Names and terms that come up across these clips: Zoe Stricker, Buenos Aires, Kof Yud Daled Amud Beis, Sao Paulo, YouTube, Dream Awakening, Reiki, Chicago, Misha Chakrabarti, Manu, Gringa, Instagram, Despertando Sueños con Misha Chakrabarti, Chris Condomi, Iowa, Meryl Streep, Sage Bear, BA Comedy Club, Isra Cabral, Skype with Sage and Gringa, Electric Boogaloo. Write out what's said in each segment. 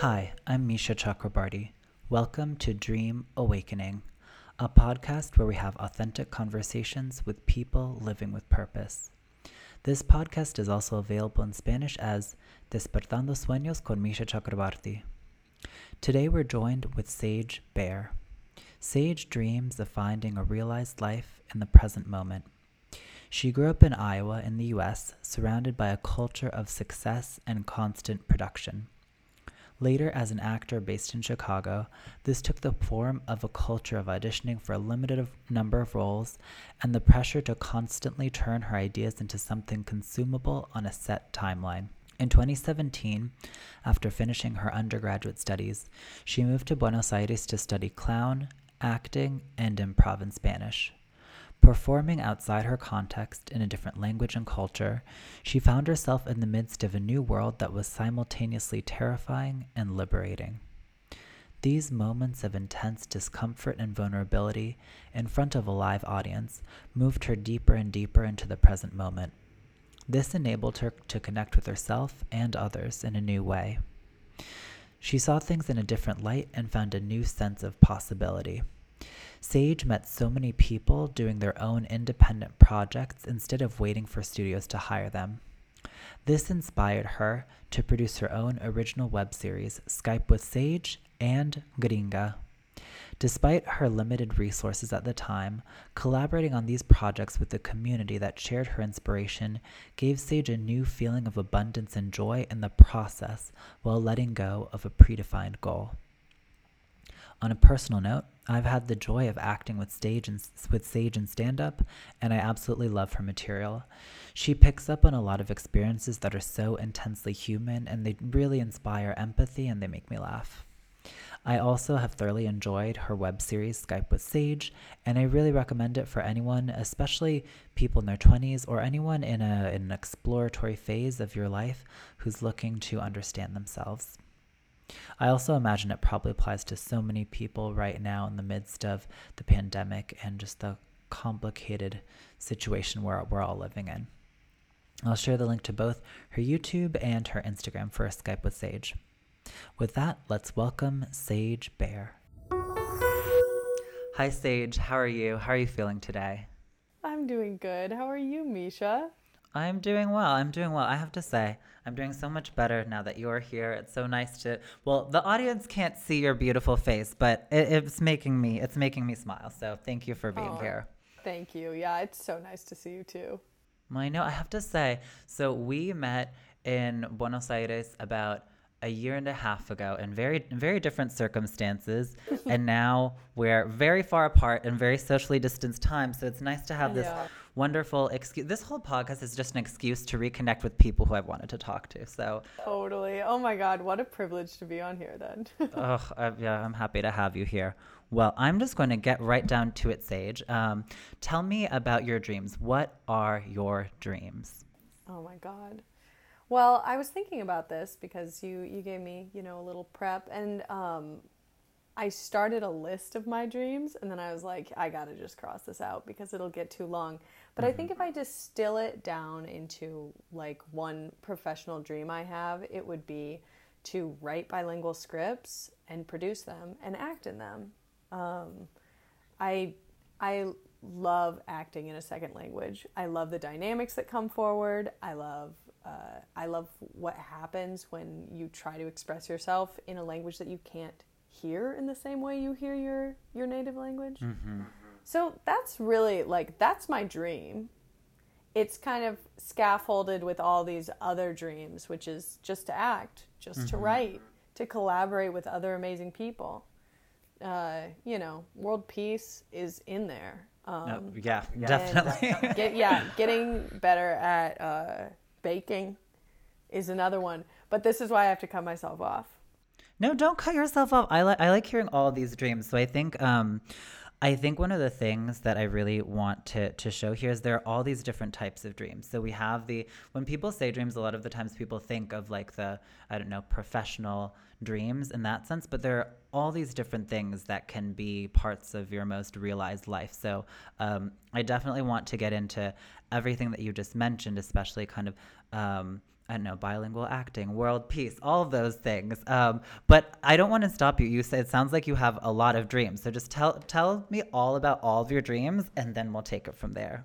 Hi, I'm Misha Chakrabarti. Welcome to Dream Awakening, a podcast where we have authentic conversations with people living with purpose. This podcast is also available in Spanish as Despertando Sueños con Misha Chakrabarti. Today we're joined with Sage Bear. Sage dreams of finding a realized life in the present moment. She grew up in Iowa in the U.S., surrounded by a culture of success and constant production. Later, as an actor based in Chicago, this took the form of a culture of auditioning for a limited number of roles and the pressure to constantly turn her ideas into something consumable on a set timeline. In 2017, after finishing her undergraduate studies, she moved to Buenos Aires to study clown, acting, and improv in Spanish. Performing outside her context in a different language and culture, she found herself in the midst of a new world that was simultaneously terrifying and liberating. These moments of intense discomfort and vulnerability in front of a live audience moved her deeper and deeper into the present moment. This enabled her to connect with herself and others in a new way. She saw things in a different light and found a new sense of possibility. Sage met so many people doing their own independent projects instead of waiting for studios to hire them. This inspired her to produce her own original web series, Skype with Sage and Gringa. Despite her limited resources at the time, collaborating on these projects with the community that shared her inspiration gave Sage a new feeling of abundance and joy in the process while letting go of a predefined goal. On a personal note, I've had the joy of acting with Sage in stand-up, and I absolutely love her material. She picks up on a lot of experiences that are so intensely human, and they really inspire empathy, and they make me laugh. I also have thoroughly enjoyed her web series, Skype with Sage, and I really recommend it for anyone, especially people in their 20s or anyone in an exploratory phase of your life who's looking to understand themselves. I also imagine it probably applies to so many people right now in the midst of the pandemic and just the complicated situation we're all living in. I'll share the link to both her YouTube and her Instagram for Skype with Sage. With that, let's welcome Sage Bear. Hi, Sage. How are you? How are you feeling today? I'm doing good. How are you, Misha? I'm doing well. I have to say, I'm doing so much better now that you're here. It's so nice to, well, the audience can't see your beautiful face, but it's making me smile. So thank you for being here. Thank you. Yeah, it's so nice to see you too. I know. I have to say, so we met in Buenos Aires about a year and a half ago in very, very different circumstances. And now we're very far apart and very socially distanced time. So it's nice to have this wonderful excuse. This whole podcast is just an excuse to reconnect with people who I've wanted to talk to. So totally. Oh my God. What a privilege to be on here then. I'm happy to have you here. Well, I'm just going to get right down to it, Sage. Tell me about your dreams. What are your dreams? Oh my God. Well, I was thinking about this because you gave me, a little prep, and I started a list of my dreams, and then I was like, I gotta just cross this out because it'll get too long. But I think if I distill it down into like one professional dream I have, it would be to write bilingual scripts and produce them and act in them. I love acting in a second language. I love the dynamics that come forward. I love what happens when you try to express yourself in a language that you can't hear in the same way you hear your native language. Mm-hmm. So that's really that's my dream. It's kind of scaffolded with all these other dreams, which is just to act, just to write, to collaborate with other amazing people. World peace is in there. Definitely. Getting better at... baking is another one, but this is why I have to cut myself off. No, don't cut yourself off. I like hearing all these dreams. So I think one of the things that I really want to show here is there are all these different types of dreams. So we have when people say dreams, a lot of the times people think of professional dreams in that sense, but there are all these different things that can be parts of your most realized life. So I definitely want to get into everything that you just mentioned, especially kind of I don't know, bilingual acting, world peace, all those things. But I don't want to stop you. You said it sounds like you have a lot of dreams. So just tell me all about all of your dreams, and then we'll take it from there.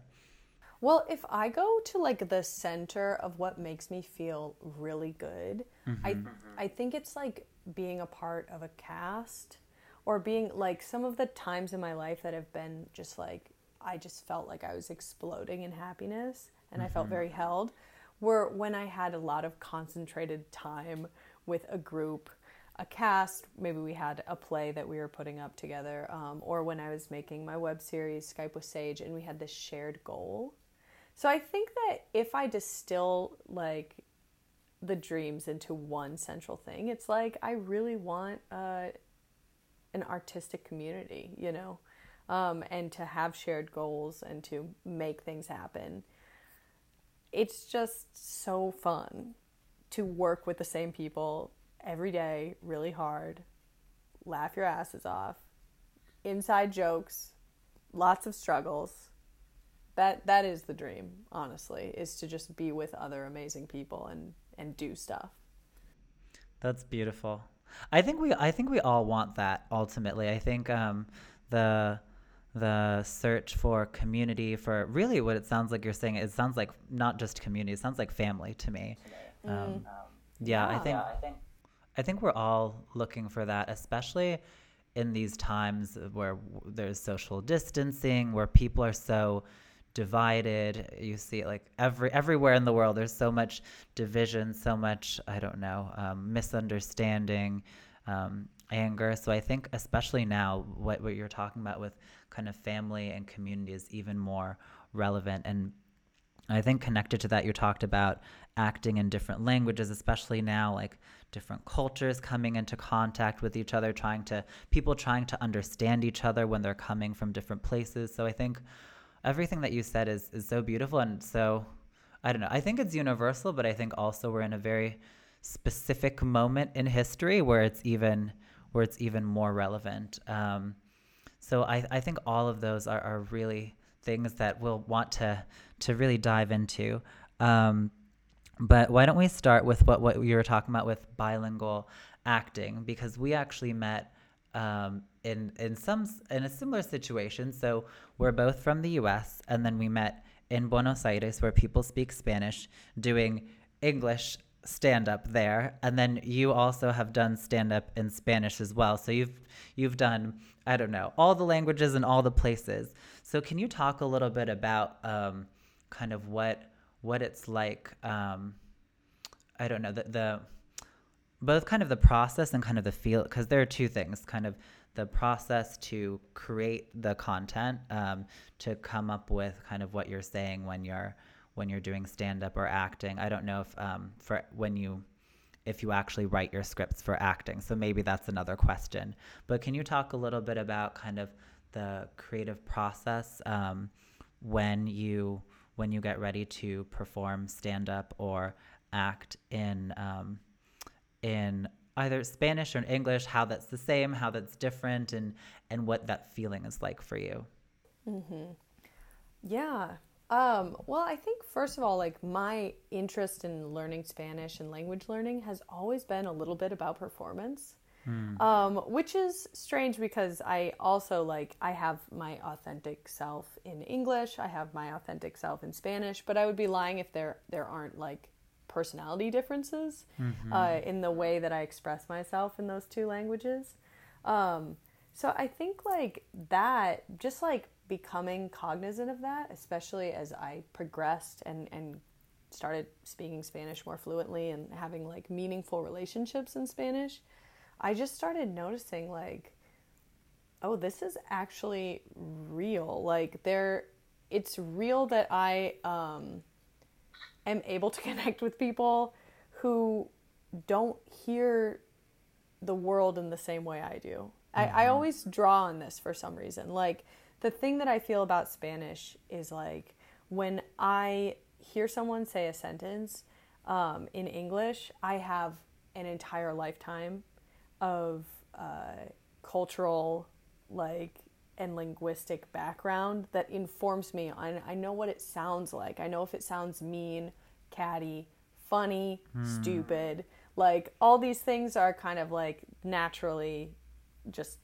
Well, if I go to like the center of what makes me feel really good, mm-hmm. I think it's like being a part of a cast, or being like some of the times in my life that have been just like, I just felt like I was exploding in happiness and mm-hmm. I felt very held, were when I had a lot of concentrated time with a group, a cast. Maybe we had a play that we were putting up together, or when I was making my web series, Skype with Sage, and we had this shared goal. So I think that if I distill like the dreams into one central thing, it's like I really want an artistic community, you know, and to have shared goals and to make things happen. It's just so fun to work with the same people every day, really hard, laugh your asses off, inside jokes, lots of struggles. That is the dream, honestly, is to just be with other amazing people and do stuff. That's beautiful. I think we all want that ultimately. I think the search for community, for really what it sounds like you're saying, it sounds like not just community, it sounds like family to me. I think we're all looking for that, especially in these times where there's social distancing, where people are so divided. You see it like everywhere in the world. There's so much division, so much, I don't know, misunderstanding, anger. So I think especially now what you're talking about with kind of family and community is even more relevant. And I think connected to that, you talked about acting in different languages, especially now, like different cultures coming into contact with each other, people trying to understand each other when they're coming from different places. So I think everything that you said is so beautiful. And so, I don't know, I think it's universal, but I think also we're in a very specific moment in history where it's even more relevant. So I think all of those are really things that we'll want to really dive into. But why don't we start with what you were talking about with bilingual acting, because we actually met in a similar situation. So we're both from the US, and then we met in Buenos Aires, where people speak Spanish, doing English stand-up there. And then you also have done stand-up in Spanish as well. So you've done, I don't know, all the languages and all the places. So can you talk a little bit about kind of what it's like, I don't know, the both kind of the process and kind of the feel, because there are two things, kind of the process to create the content, to come up with kind of what you're saying when you're doing stand-up or acting. I don't know if if you actually write your scripts for acting, so maybe that's another question. But can you talk a little bit about kind of the creative process when you get ready to perform stand-up or act in either Spanish or in English, how that's the same, how that's different, and what that feeling is like for you? Mm-hmm. Yeah. Well, I think first of all, like my interest in learning Spanish and language learning has always been a little bit about performance, which is strange because I also like, I have my authentic self in English. I have my authentic self in Spanish, but I would be lying if there aren't like personality differences, in the way that I express myself in those two languages. So I think like that, just like becoming cognizant of that, especially as I progressed and started speaking Spanish more fluently and having like meaningful relationships in Spanish, I just started noticing like, oh, this is actually real. Like it's real that I am able to connect with people who don't hear the world in the same way I do. I always draw on this for some reason. Like the thing that I feel about Spanish is like when I hear someone say a sentence in English, I have an entire lifetime of cultural like and linguistic background that informs me. I know what it sounds like. I know if it sounds mean, catty, funny, stupid. Like, all these things are kind of, like, naturally just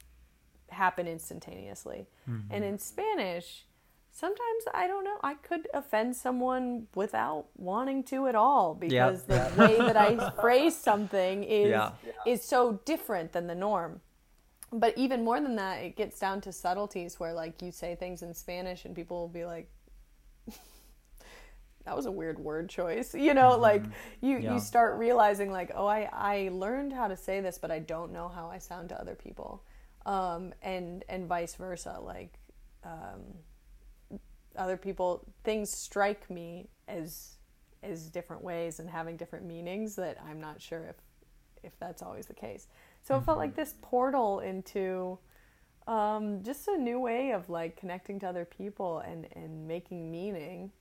happen instantaneously. Mm-hmm. And in Spanish, sometimes, I don't know, I could offend someone without wanting to at all, because the way that I phrase something is so different than the norm. But even more than that, it gets down to subtleties where, like, you say things in Spanish and people will be like, that was a weird word choice, you know, like you start realizing, like, oh, I learned how to say this, but I don't know how I sound to other people. And vice versa. Like, other people, things strike me as different ways and having different meanings that I'm not sure if that's always the case. So it felt like this portal into just a new way of, like, connecting to other people and making meaning.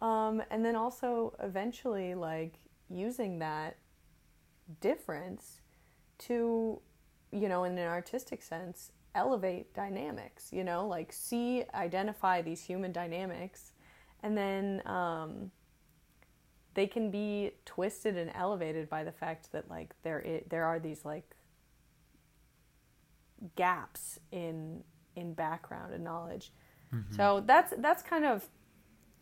And then also eventually, like, using that difference to, you know, in an artistic sense, elevate dynamics, you know, like, identify these human dynamics, and then they can be twisted and elevated by the fact that, like, there are these, like, gaps in background and knowledge. Mm-hmm. So that's kind of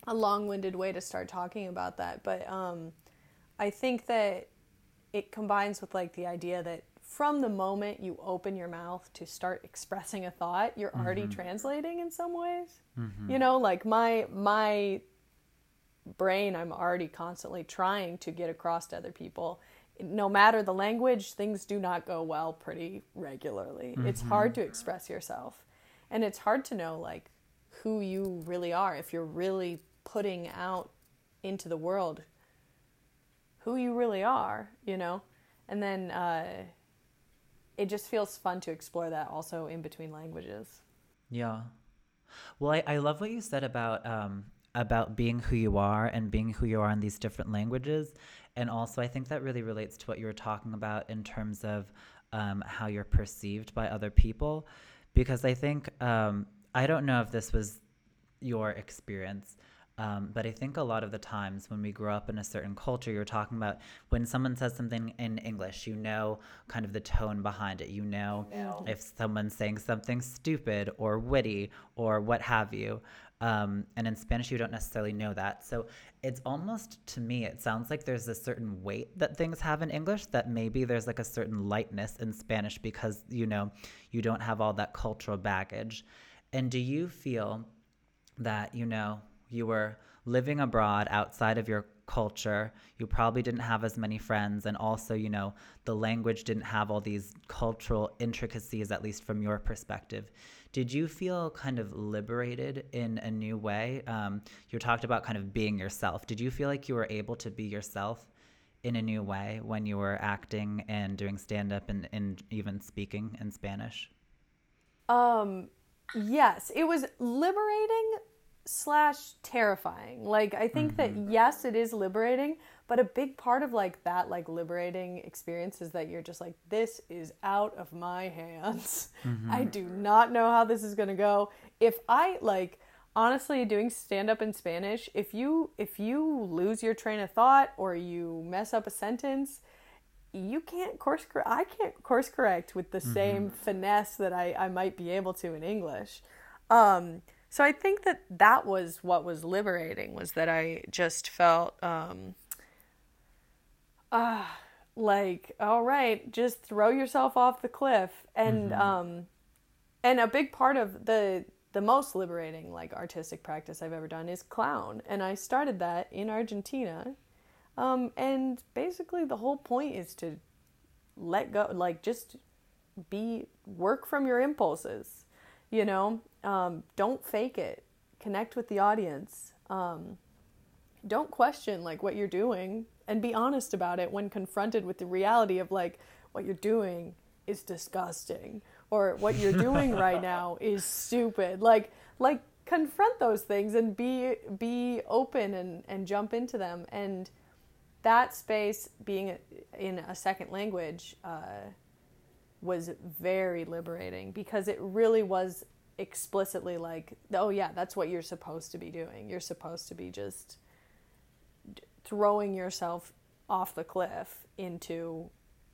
a long-winded way to start talking about that, but I think that it combines with, like, the idea that from the moment you open your mouth to start expressing a thought, you're already translating in some ways. Mm-hmm. You know, like, my brain, I'm already constantly trying to get across to other people. No matter the language, things do not go well pretty regularly. Mm-hmm. It's hard to express yourself, and it's hard to know, like, who you really are, if you're really putting out into the world who you really are, you know? And then it just feels fun to explore that also in between languages. Yeah. Well, I love what you said about being who you are and being who you are in these different languages. And also, I think that really relates to what you were talking about in terms of how you're perceived by other people. Because I think, I don't know if this was your experience, but I think a lot of the times when we grow up in a certain culture, you're talking about when someone says something in English, you know kind of the tone behind it. You know if someone's saying something stupid or witty or what have you. And in Spanish, you don't necessarily know that. So it's almost, to me, it sounds like there's a certain weight that things have in English that maybe there's, like, a certain lightness in Spanish because, you know, you don't have all that cultural baggage. And do you feel that, you know, you were living abroad outside of your culture, you probably didn't have as many friends, and also, you know, the language didn't have all these cultural intricacies, at least from your perspective. Did you feel kind of liberated in a new way? You talked about kind of being yourself. Did you feel like you were able to be yourself in a new way when you were acting and doing stand-up and even speaking in Spanish? Yes, it was liberating / terrifying. Like, I think that, yes, it is liberating, but a big part of, like, that, like, liberating experience is that you're just like, this is out of my hands. Mm-hmm. I do not know how this is going to go. If I, like, honestly, doing stand-up in Spanish, if you lose your train of thought or you mess up a sentence, you can't course correct. I can't course correct with the same finesse that I might be able to in English. So I think that was what was liberating, was that I just felt like, all right, just throw yourself off the cliff. And and a big part of the most liberating, like, artistic practice I've ever done is clown. And I started that in Argentina. And basically the whole point is to let go, like, just work from your impulses, you know, don't fake it, connect with the audience, don't question, like, what you're doing, and be honest about it when confronted with the reality of, like, what you're doing is disgusting, or what you're doing right now is stupid, like, confront those things and be open and jump into them. And that space, being in a second language, was very liberating, because it really was explicitly like, oh yeah, that's what you're supposed to be doing. You're supposed to be just throwing yourself off the cliff into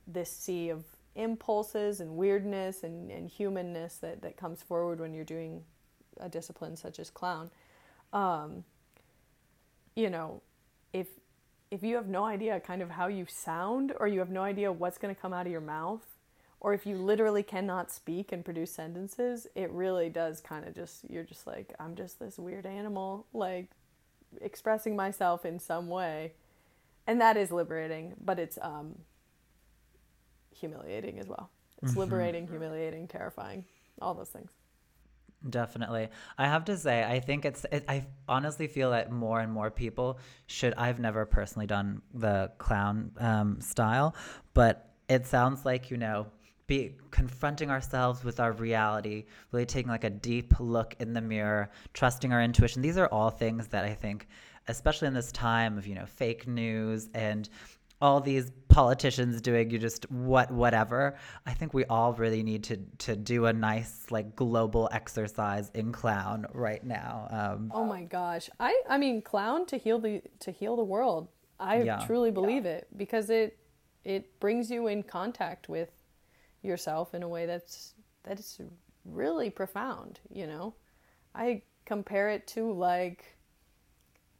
this sea of impulses and weirdness and humanness that comes forward when you're doing a discipline such as clown. You know, if you have no idea kind of how you sound, or you have no idea what's going to come out of your mouth, or if you literally cannot speak and produce sentences, it really does kind of just, you're just like, I'm just this weird animal, like, expressing myself in some way. And that is liberating, but it's humiliating as well. It's liberating, humiliating, terrifying, all those things. Definitely. I have to say, I think I honestly feel that more and more people should, I've never personally done the clown style, but it sounds like, you know, be confronting ourselves with our reality, really taking like a deep look in the mirror, trusting our intuition. These are all things that I think, especially in this time of, you know, fake news and all these politicians doing whatever. I think we all really need to do a nice like global exercise in clown right now. Oh my gosh, I mean clown to heal the world. I truly believe it, because it brings you in contact with yourself in a way that's really profound. You know, I compare it to like,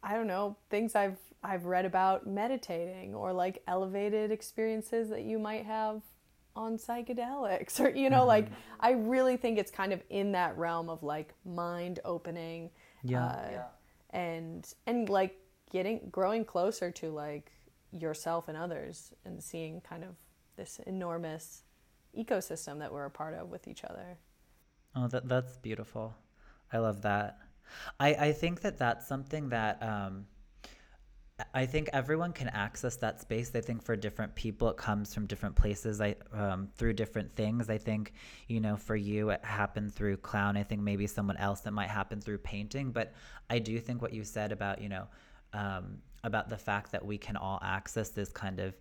I don't know, things I've read about meditating, or like elevated experiences that you might have on psychedelics, or, you know, like I really think it's kind of in that realm of like mind opening, and like growing closer to like yourself and others, and seeing kind of this enormous ecosystem that we're a part of with each other. Oh, that's beautiful. I love that. I think that's something that, I think everyone can access that space. I think for different people, it comes from different places, through different things. I think, you know, for you, it happened through clown. I think maybe someone else, that might happen through painting. But I do think what you said about, you know, about the fact that we can all access this kind of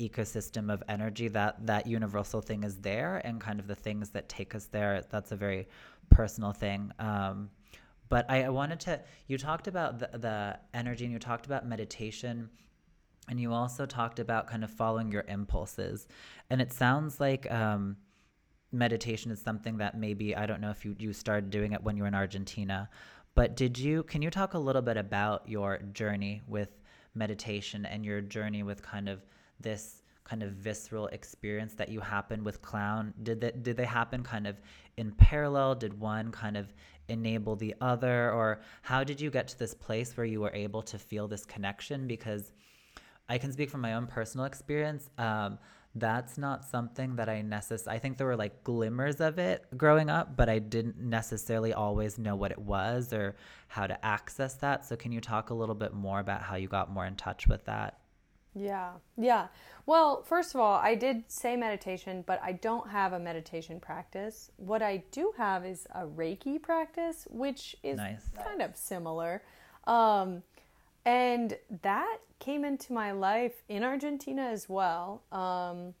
ecosystem of energy, that universal thing is there, and kind of the things that take us there. That's a very personal thing. But I wanted to, you talked about the energy, and you talked about meditation, and you also talked about kind of following your impulses. And it sounds like meditation is something that maybe, I don't know if you started doing it when you were in Argentina, but can you talk a little bit about your journey with meditation, and your journey with kind of this kind of visceral experience that you happened with clown? Did they happen kind of in parallel? Did one kind of enable the other? Or how did you get to this place where you were able to feel this connection? Because I can speak from my own personal experience. That's not something that I think there were like glimmers of it growing up, but I didn't necessarily always know what it was or how to access that. So can you talk a little bit more about how you got more in touch with that? Yeah. Well, first of all, I did say meditation, but I don't have a meditation practice. What I do have is a Reiki practice, which is kind of similar. And that came into my life in Argentina as well. After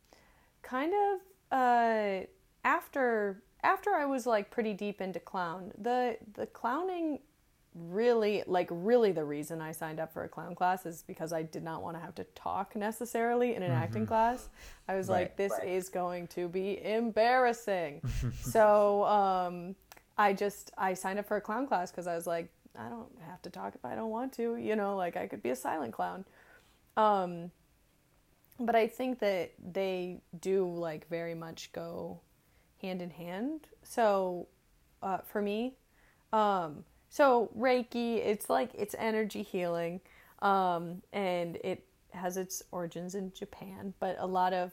I was like pretty deep into clown, the clowning, really the reason I signed up for a clown class is because I did not want to have to talk necessarily in an acting class. I was this is going to be embarrassing. So I signed up for a clown class because I was like, I don't have to talk if I don't want to, you know, like I could be a silent clown. But I think that they do like very much go hand in hand. So for me, so Reiki, it's like, it's energy healing, and it has its origins in Japan, but a lot of,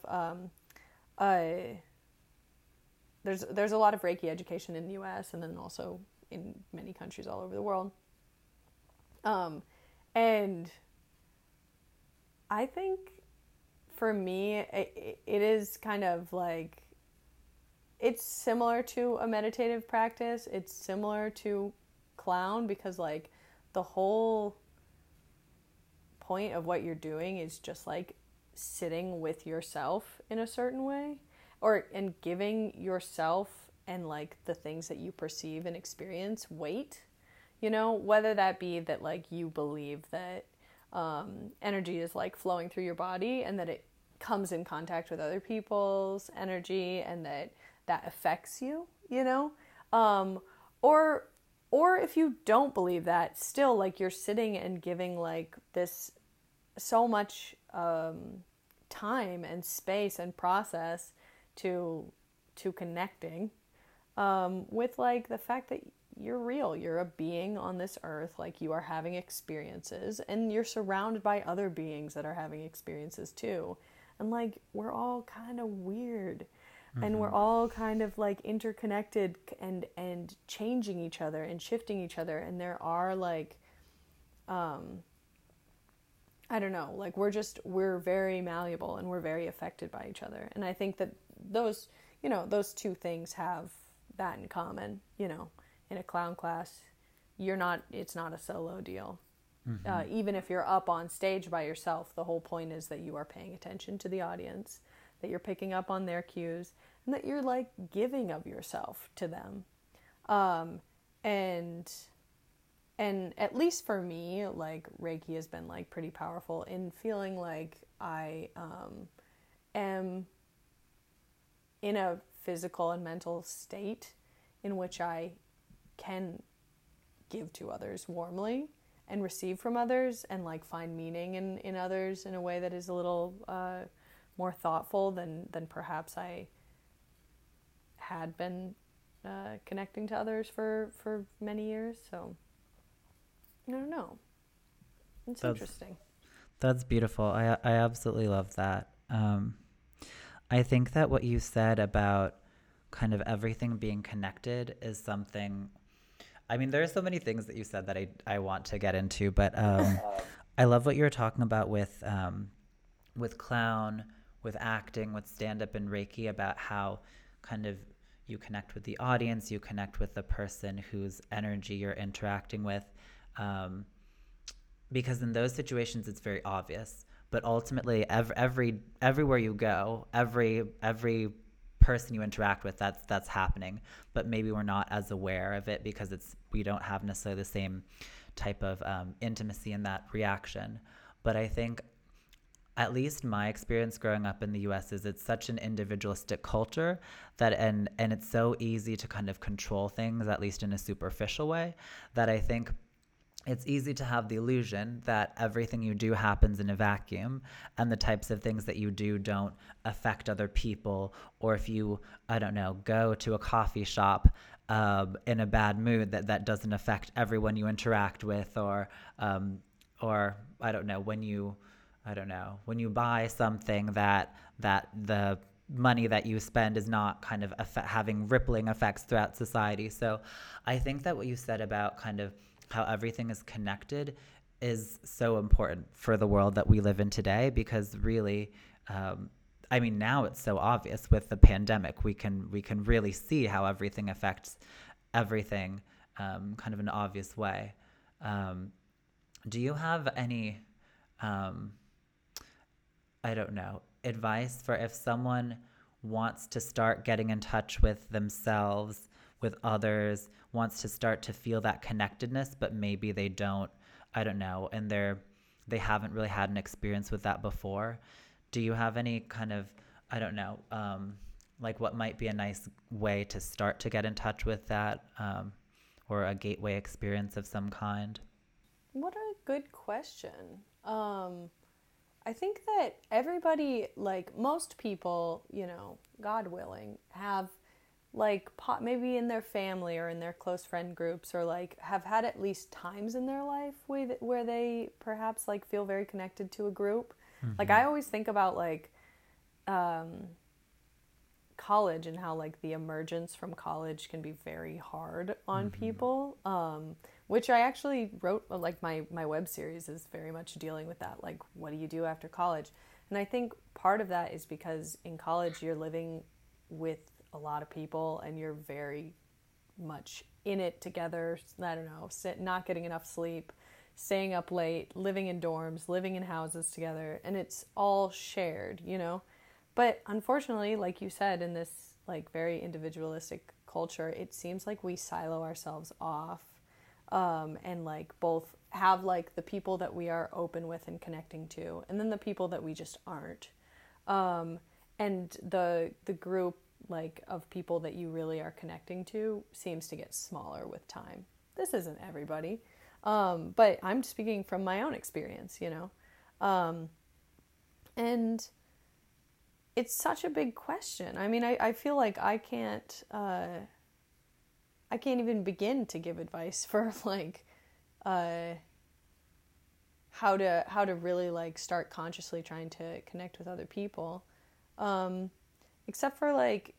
there's a lot of Reiki education in the US, and then also in many countries all over the world. And I think for me, it is kind of like, it's similar to a meditative practice. It's similar to clown, because like the whole point of what you're doing is just like sitting with yourself in a certain way, and giving yourself and like the things that you perceive and experience weight, you know, whether that be that like you believe that energy is like flowing through your body, and that it comes in contact with other people's energy, and that affects you, you know? Or if you don't believe that, still, like, you're sitting and giving, like, this so much time and space and process to connecting with, like, the fact that you're real. You're a being on this earth. Like, you are having experiences, and you're surrounded by other beings that are having experiences too. And, like, we're all kind of weird, mm-hmm. and we're all kind of, like, interconnected and changing each other and shifting each other. And there are, like, I don't know, like, we're very malleable, and we're very affected by each other. And I think that those, you know, those two things have that in common, you know. In a clown class, it's not a solo deal. Mm-hmm. Even if you're up on stage by yourself, the whole point is that you are paying attention to the audience, that you're picking up on their cues, and that you're, like, giving of yourself to them. And at least for me, like, Reiki has been, like, pretty powerful in feeling like I am in a physical and mental state in which I can give to others warmly and receive from others, and, like, find meaning in others in a way that is a little more thoughtful than perhaps I had been connecting to others for many years. So I don't know. That's interesting. That's beautiful. I absolutely love that. I think that what you said about kind of everything being connected is something. I mean, there are so many things that you said that I want to get into, but I love what you were talking about with clown, with acting, with stand-up and Reiki, about how kind of you connect with the audience, you connect with the person whose energy you're interacting with, because in those situations it's very obvious. But ultimately, everywhere you go, every person you interact with, that's happening, but maybe we're not as aware of it because we don't have necessarily the same type of intimacy in that reaction. But I think at least my experience growing up in the US is it's such an individualistic culture that and it's so easy to kind of control things, at least in a superficial way, that I think it's easy to have the illusion that everything you do happens in a vacuum, and the types of things that you do don't affect other people. Or if you, I don't know, go to a coffee shop in a bad mood, that doesn't affect everyone you interact with, or I don't know, when you buy something that the money that you spend is not kind of having rippling effects throughout society. So I think that what you said about kind of how everything is connected is so important for the world that we live in today, because really, I mean, now it's so obvious with the pandemic, we can really see how everything affects everything, kind of an obvious way. Do you have any, I don't know, advice for if someone wants to start getting in touch with themselves, with others, wants to start to feel that connectedness, but maybe they don't, I don't know, and they haven't really had an experience with that before? Do you have any kind of, I don't know, like, what might be a nice way to start to get in touch with that, or a gateway experience of some kind? What a good question. I think that everybody, like, most people, you know, God willing, have, like, maybe in their family or in their close friend groups, or, like, have had at least times in their life where they perhaps, like, feel very connected to a group. Mm-hmm. Like, I always think about, like, college, and how, like, the emergence from college can be very hard on mm-hmm. people, which I actually wrote, like, my web series is very much dealing with that. Like, what do you do after college? And I think part of that is because in college you're living with a lot of people, and you're very much in it together. I don't know, not getting enough sleep, staying up late, living in dorms, living in houses together, and it's all shared, you know? But unfortunately, like you said, in this, like, very individualistic culture, it seems like we silo ourselves off, and, like, both have like the people that we are open with and connecting to, and then the people that we just aren't. And the group like of people that you really are connecting to seems to get smaller with time. This isn't everybody, but I'm speaking from my own experience, you know. And it's such a big question. I mean, I feel like I can't even begin to give advice for like how to really like start consciously trying to connect with other people. Except for like,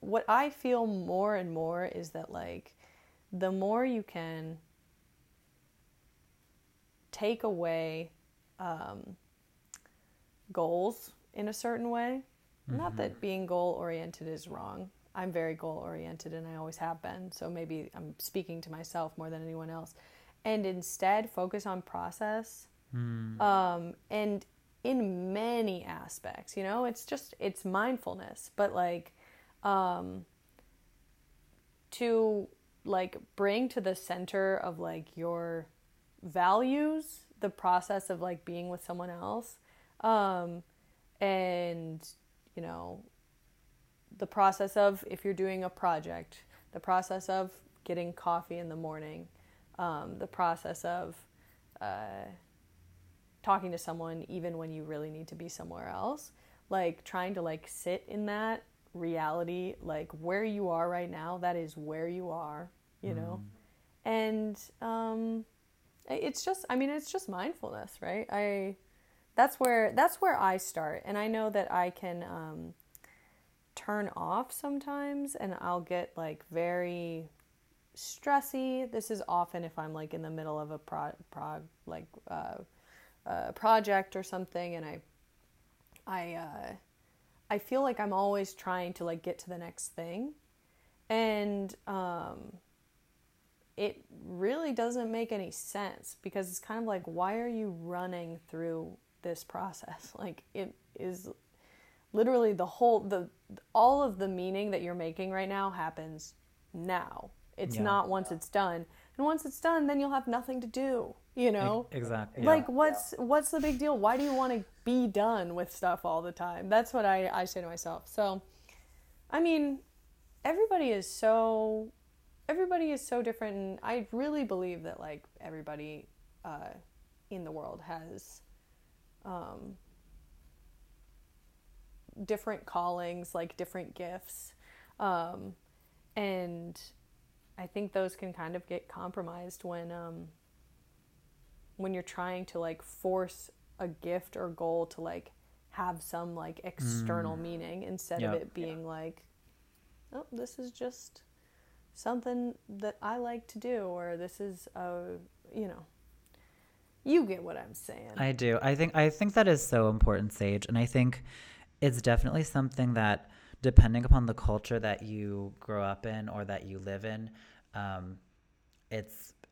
what I feel more and more is that like, the more you can take away, goals in a certain way, mm-hmm. Not that being goal oriented is wrong. I'm very goal oriented and I always have been. So maybe I'm speaking to myself more than anyone else, and instead focus on process. Mm. And in many aspects, you know, it's mindfulness, but like, to like bring to the center of like your values, the process of like being with someone else. And you know, the process of, if you're doing a project, the process of getting coffee in the morning, the process of, talking to someone even when you really need to be somewhere else, like trying to like sit in that reality, like where you are right now, that is where you are, you know? And it's just mindfulness, right? That's where I start. And I know that I can turn off sometimes and I'll get like very stressy. This is often if I'm like in the middle of a project or something, and I feel like I'm always trying to like get to the next thing, and it really doesn't make any sense, because it's kind of like, why are you running through this process? Like, it is literally all of the meaning that you're making right now happens now. It's not once it's done. And once it's done, then you'll have nothing to do, you know? Exactly. Like, what's the big deal? Why do you want to be done with stuff all the time? That's what I say to myself. So, I mean, everybody is so different. And I really believe that, like, everybody in the world has different callings, like, different gifts. And I think those can kind of get compromised when you're trying to like force a gift or goal to like have some like external meaning, instead of it being like, oh, this is just something that I like to do, or this is a, you know, you get what I'm saying. I do. I think that is so important, Sage. And I think it's definitely something that, depending upon the culture that you grow up in or that you live in,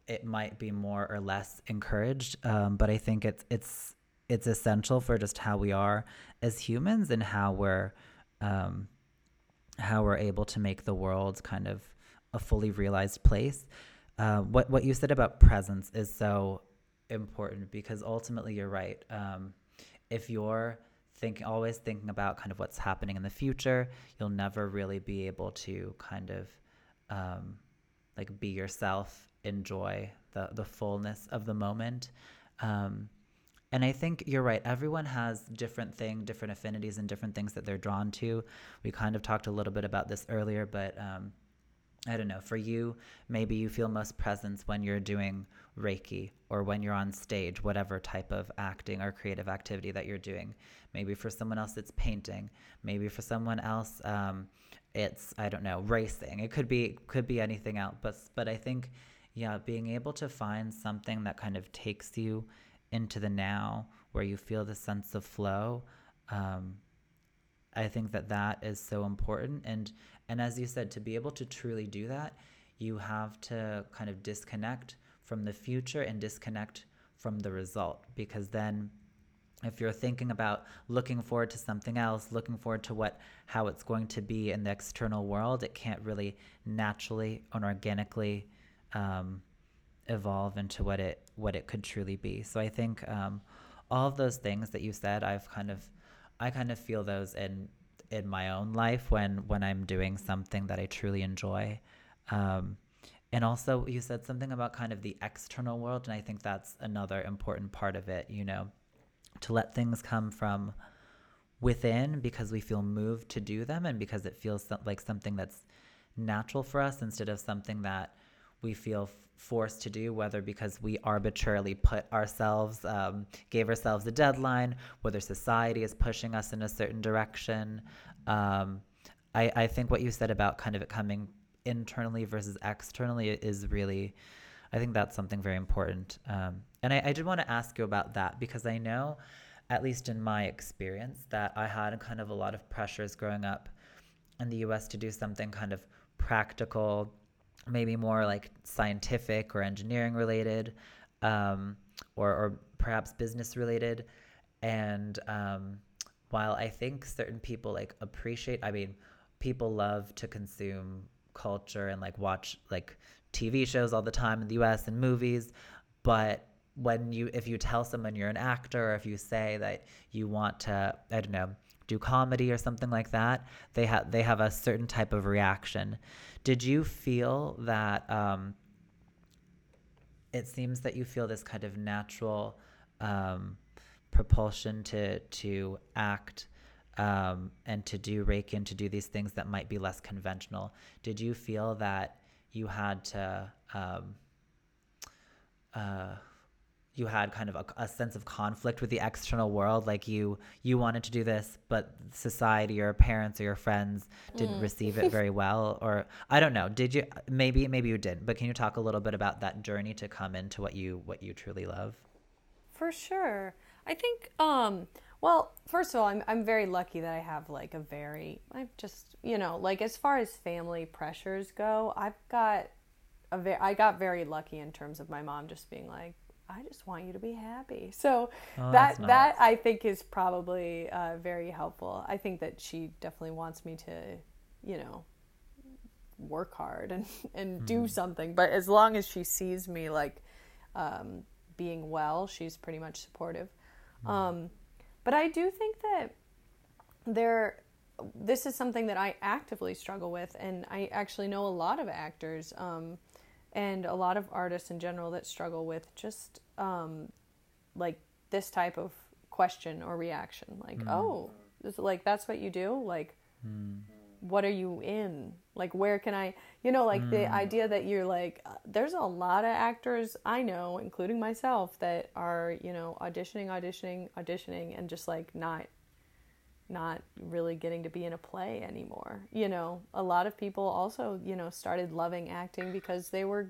it might be more or less encouraged. But I think it's essential for just how we are as humans, and how we're able to make the world kind of a fully realized place. What you said about presence is so important, because ultimately you're right. If you're always thinking about kind of what's happening in the future, you'll never really be able to kind of like be yourself, enjoy the fullness of the moment. And I think you're right. Everyone has different affinities and different things that they're drawn to. We kind of talked a little bit about this earlier, but I don't know, for you, maybe you feel most presence when you're doing Reiki or when you're on stage, whatever type of acting or creative activity that you're doing. Maybe for someone else, it's painting. Maybe for someone else, it's, I don't know, racing. It could be anything else. But I think, being able to find something that kind of takes you into the now, where you feel the sense of flow, I think that is so important. And as you said, to be able to truly do that, you have to kind of disconnect from the future and disconnect from the result, because then if you're thinking about looking forward to something else, looking forward to how it's going to be in the external world, it can't really naturally and organically evolve into what it could truly be. So I think all of those things that you said, I kind of feel those in my own life when I'm doing something that I truly enjoy. And also you said something about kind of the external world, and I think that's another important part of it, you know, to let things come from within because we feel moved to do them and because it feels like something that's natural for us instead of something that we feel forced to do, whether because we arbitrarily gave ourselves a deadline, whether society is pushing us in a certain direction. I think what you said about kind of it coming internally versus externally is really, I think that's something very important. And I did want to ask you about that because I know, at least in my experience, that I had kind of a lot of pressures growing up in the US to do something kind of practical, maybe more like scientific or engineering related, or perhaps business related. And while I think certain people like people love to consume culture and like watch like TV shows all the time in the US and movies. But if you tell someone you're an actor, or if you say that you want to, I don't know, do comedy or something like that, they have a certain type of reaction. Did you feel that it seems that you feel this kind of natural propulsion to act and to do Reiki and to do these things that might be less conventional? Did you feel that you had to you had kind of a sense of conflict with the external world, like you wanted to do this, but society or parents or your friends didn't receive it very well? Or I don't know, did you, maybe you didn't, but can you talk a little bit about that journey to come into what you truly love? For sure. I think, well, first of all, I'm very lucky that I have like as far as family pressures go, I got very lucky in terms of my mom just being like, I just want you to be happy. So that I think is probably very helpful. I think that she definitely wants me to, you know, work hard and do something. But as long as she sees me like being well, she's pretty much supportive. But I do think that this is something that I actively struggle with. And I actually know a lot of actors, and a lot of artists in general that struggle with just like this type of question or reaction, like, oh, it's like, that's what you do? Like, what are you in? Like, where can I, you know, like the idea that you're like, there's a lot of actors I know, including myself, that are, you know, auditioning and just like not really getting to be in a play anymore. You know, a lot of people also, you know, started loving acting because they were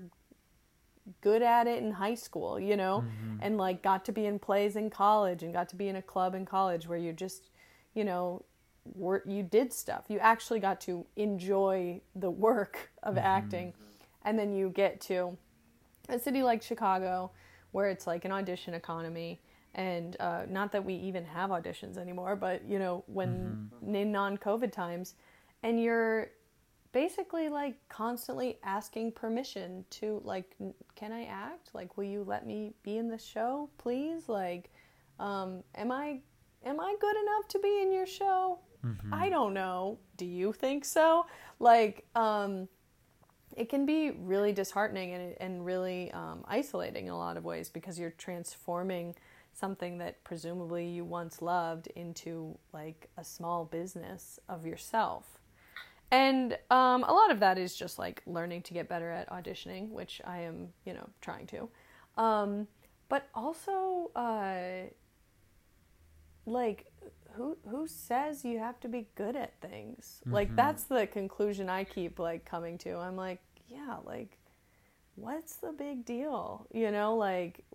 good at it in high school, you know, and like got to be in plays in college and got to be in a club in college where you just, you know, you did stuff. You actually got to enjoy the work of acting. And then you get to a city like Chicago where it's like an audition economy. And not that we even have auditions anymore, but, you know, when in non-COVID times, and you're basically like constantly asking permission to like, can I act? Like, will you let me be in the show, please? Like, am I good enough to be in your show? I don't know. Do you think so? Like, it can be really disheartening and really isolating in a lot of ways because you're transforming something that presumably you once loved into like a small business of yourself. And a lot of that is just like learning to get better at auditioning, which I am, you know, trying to. But also like who says you have to be good at things? Like that's the conclusion I keep like coming to. I'm like, yeah, like what's the big deal? You know, like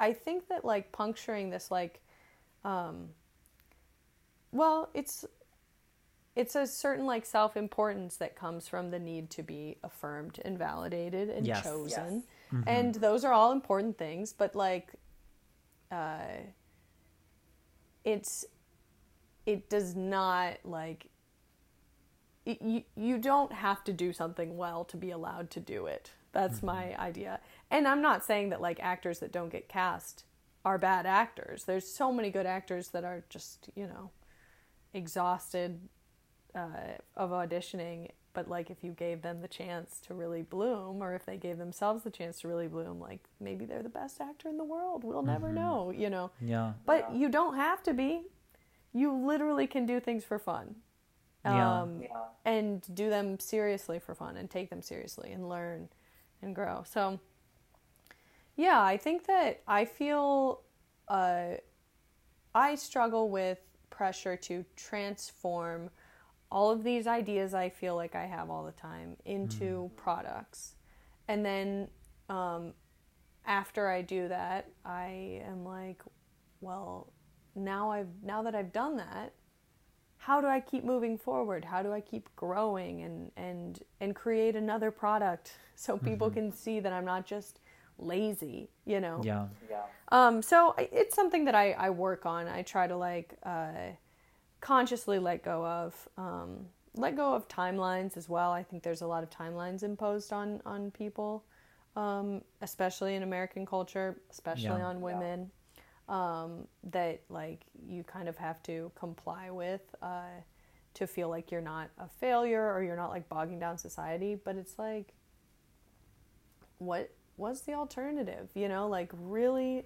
I think that like puncturing this like, well, it's a certain like self-importance that comes from the need to be affirmed and validated and chosen. Yes. And those are all important things, but like, it does not like, you don't have to do something well to be allowed to do it. That's my idea. And I'm not saying that like actors that don't get cast are bad actors. There's so many good actors that are just, you know, exhausted of auditioning. But like if you gave them the chance to really bloom, or if they gave themselves the chance to really bloom, like maybe they're the best actor in the world. We'll never know, you know. Yeah. But you don't have to be. You literally can do things for fun. And do them seriously for fun, and take them seriously and learn and grow. So yeah, I think that I feel I struggle with pressure to transform all of these ideas I feel like I have all the time into products. And then after I do that, I am like, well, now that I've done that, how do I keep moving forward? How do I keep growing and create another product so people can see that I'm not just lazy, you know? Yeah. Yeah. So it's something that I work on. I try to like consciously let go of timelines as well. I think there's a lot of timelines imposed on people, especially in American culture, especially on women. Yeah. That like you kind of have to comply with to feel like you're not a failure, or you're not like bogging down society. But it's like, what was the alternative? You know, like really,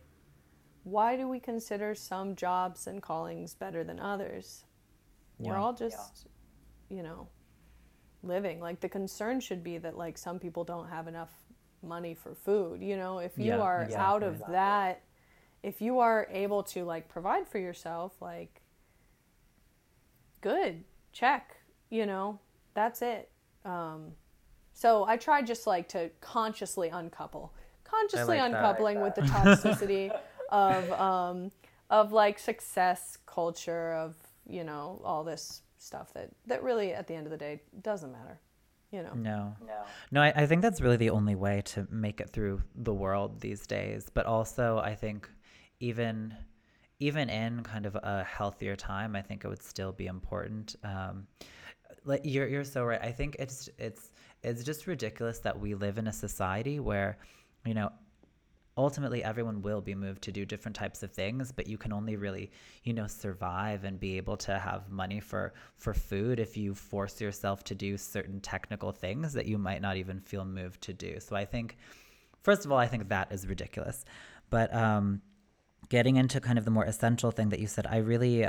why do we consider some jobs and callings better than others? Yeah. We're all just, you know, living. Like the concern should be that like some people don't have enough money for food. You know, if you are out of that, if you are able to like provide for yourself, like good, check, you know, that's it. So I try just like to consciously uncouple, with the toxicity of like success culture, of, you know, all this stuff that really at the end of the day doesn't matter. You know. No, I think that's really the only way to make it through the world these days. But also I think even in kind of a healthier time, I think it would still be important. Like you're so right. I think it's just ridiculous that we live in a society where, you know, ultimately everyone will be moved to do different types of things, but you can only really, you know, survive and be able to have money for food if you force yourself to do certain technical things that you might not even feel moved to do. So I think, first of all, I think that is ridiculous. But getting into kind of the more essential thing that you said, I really,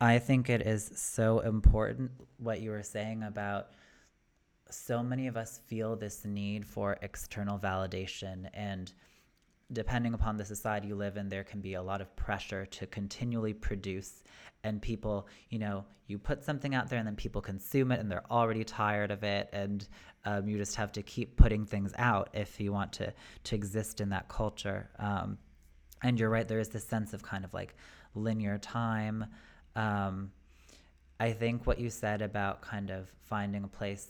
I think it is so important what you were saying about so many of us feel this need for external validation, and depending upon the society you live in, there can be a lot of pressure to continually produce, and people, you know, you put something out there and then people consume it and they're already tired of it, and you just have to keep putting things out if you want to exist in that culture. And you're right, there is this sense of kind of like linear time. I think what you said about kind of finding a place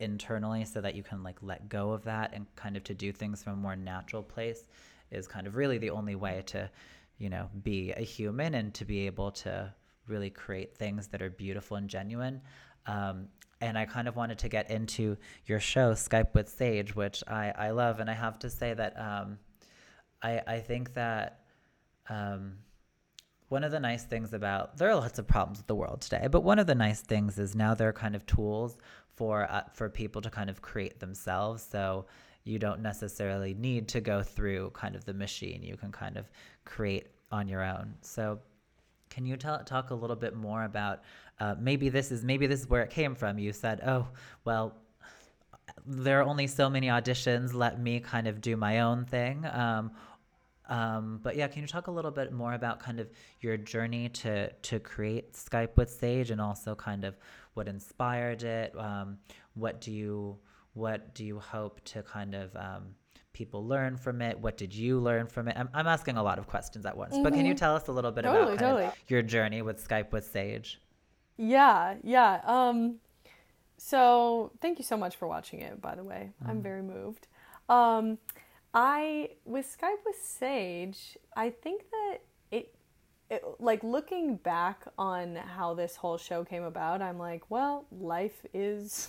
internally so that you can like let go of that and kind of to do things from a more natural place is kind of really the only way to, you know, be a human and to be able to really create things that are beautiful and genuine. And I kind of wanted to get into your show, Skype with Sage, which I love. And I have to say that I think that one of the nice things about, there are lots of problems with the world today, but one of the nice things is now there are kind of tools for people to kind of create themselves. So you don't necessarily need to go through kind of the machine. You can kind of create on your own. So can you talk a little bit more about maybe this is where it came from? You said, oh, well, there are only so many auditions. Let me kind of do my own thing. But yeah, can you talk a little bit more about kind of your journey to create Skype with Sage, and also kind of what inspired it? What do you hope to kind of people learn from it? What did you learn from it? I'm asking a lot of questions at once, but can you tell us a little bit about kind of your journey with Skype with Sage? Yeah. So thank you so much for watching it, by the way. I'm very moved. With Skype with Sage, I think that it, like looking back on how this whole show came about, I'm like, well, life is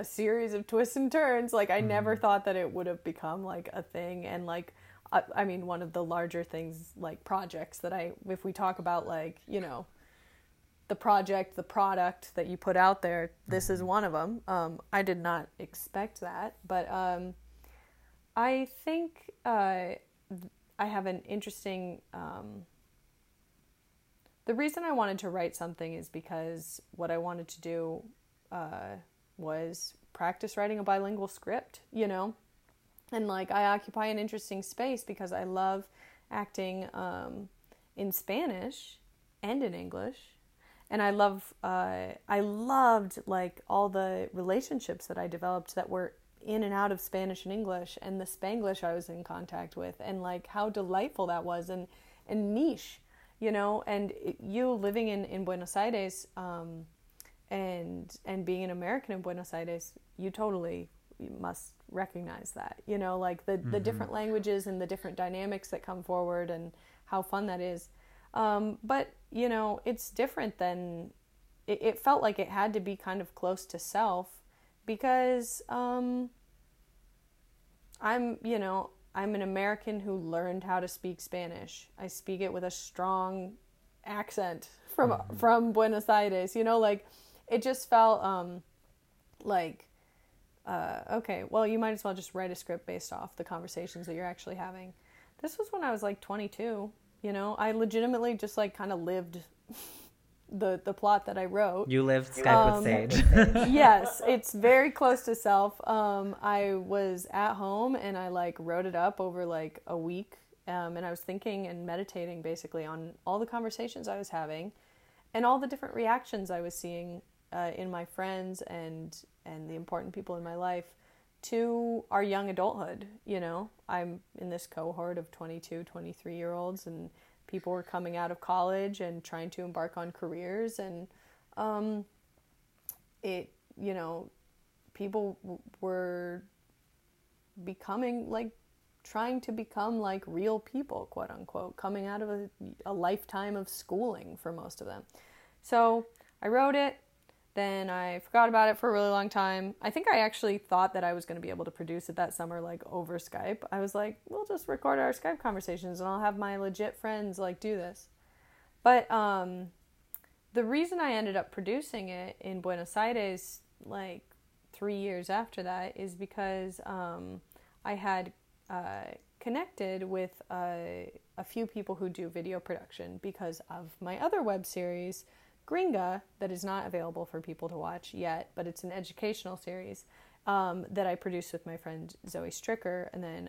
a series of twists and turns. Like, I never thought that it would have become, like, a thing. And, like, I mean, one of the larger things, like, projects that if we talk about, like, you know, the product that you put out there, this is one of them. I did not expect that. But I think I have an interesting... the reason I wanted to write something is because what I wanted to do was practice writing a bilingual script, you know? And, like, I occupy an interesting space because I love acting in Spanish and in English. And I loved, like, all the relationships that I developed that were in and out of Spanish and English, and the Spanglish I was in contact with, and, like, how delightful that was, and niche, you know. And you living in Buenos Aires, and being an American in Buenos Aires, you totally must recognize that, you know, like the different languages and the different dynamics that come forward and how fun that is. But, you know, it's different than, it felt like it had to be kind of close to self because I'm an American who learned how to speak Spanish. I speak it with a strong accent from Buenos Aires, you know, like it just felt okay, well, you might as well just write a script based off the conversations that you're actually having. This was when I was like 22, you know. I legitimately just like kind of lived the plot that I wrote. You lived Skype with Sage. Yes, it's very close to self. I was at home and I like wrote it up over like a week, and I was thinking and meditating basically on all the conversations I was having and all the different reactions I was seeing in my friends and the important people in my life to our young adulthood, you know. I'm in this cohort of 22, 23-year-olds, and people were coming out of college and trying to embark on careers, and you know, people were becoming like, trying to become like real people, quote unquote, coming out of a lifetime of schooling for most of them. So I wrote it. Then I forgot about it for a really long time. I think I actually thought that I was going to be able to produce it that summer, like over Skype. I was like, we'll just record our Skype conversations and I'll have my legit friends like do this. But the reason I ended up producing it in Buenos Aires like 3 years after that is because I had connected with a few people who do video production because of my other web series, Gringa, that is not available for people to watch yet, but it's an educational series that I produced with my friend Zoe Stricker and then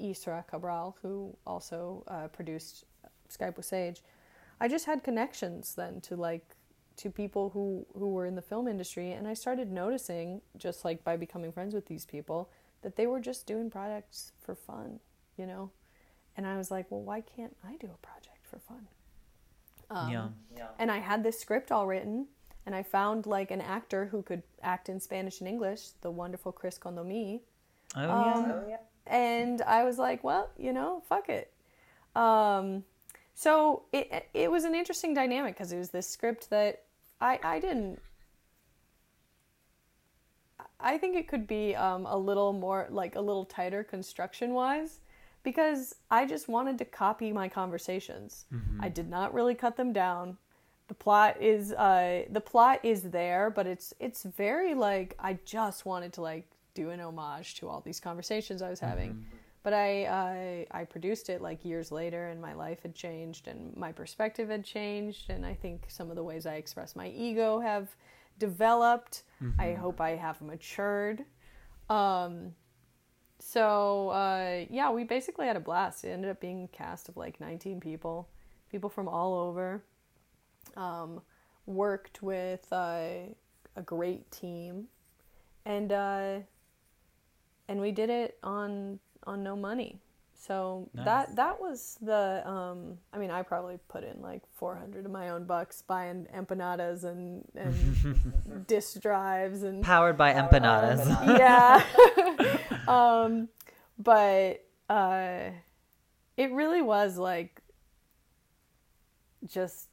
Isra Cabral, who also produced Skype with Sage. I just had connections then to people who were in the film industry, and I started noticing, just like by becoming friends with these people, that they were just doing projects for fun, you know? And I was like, well, why can't I do a project for fun? Yeah. And I had this script all written, and I found like an actor who could act in Spanish and English, the wonderful Chris Condomi. Oh, yeah. And I was like, well, you know, fuck it. So it was an interesting dynamic because it was this script that I think it could be a little more, like a little tighter construction wise. Because I just wanted to copy my conversations. Mm-hmm. I did not really cut them down. The plot is there, but it's very like, I just wanted to like do an homage to all these conversations I was having. Mm-hmm. But I produced it like years later, and my life had changed and my perspective had changed, and I think some of the ways I express my ego have developed. Mm-hmm. I hope I have matured. So, yeah, we basically had a blast. It ended up being a cast of like 19 people, people from all over, worked with a great team, and we did it on no money. So nice. That was the, I mean, I probably put in like 400 of my own bucks buying empanadas and disk drives and powered by empanadas. Yeah. But, it really was like just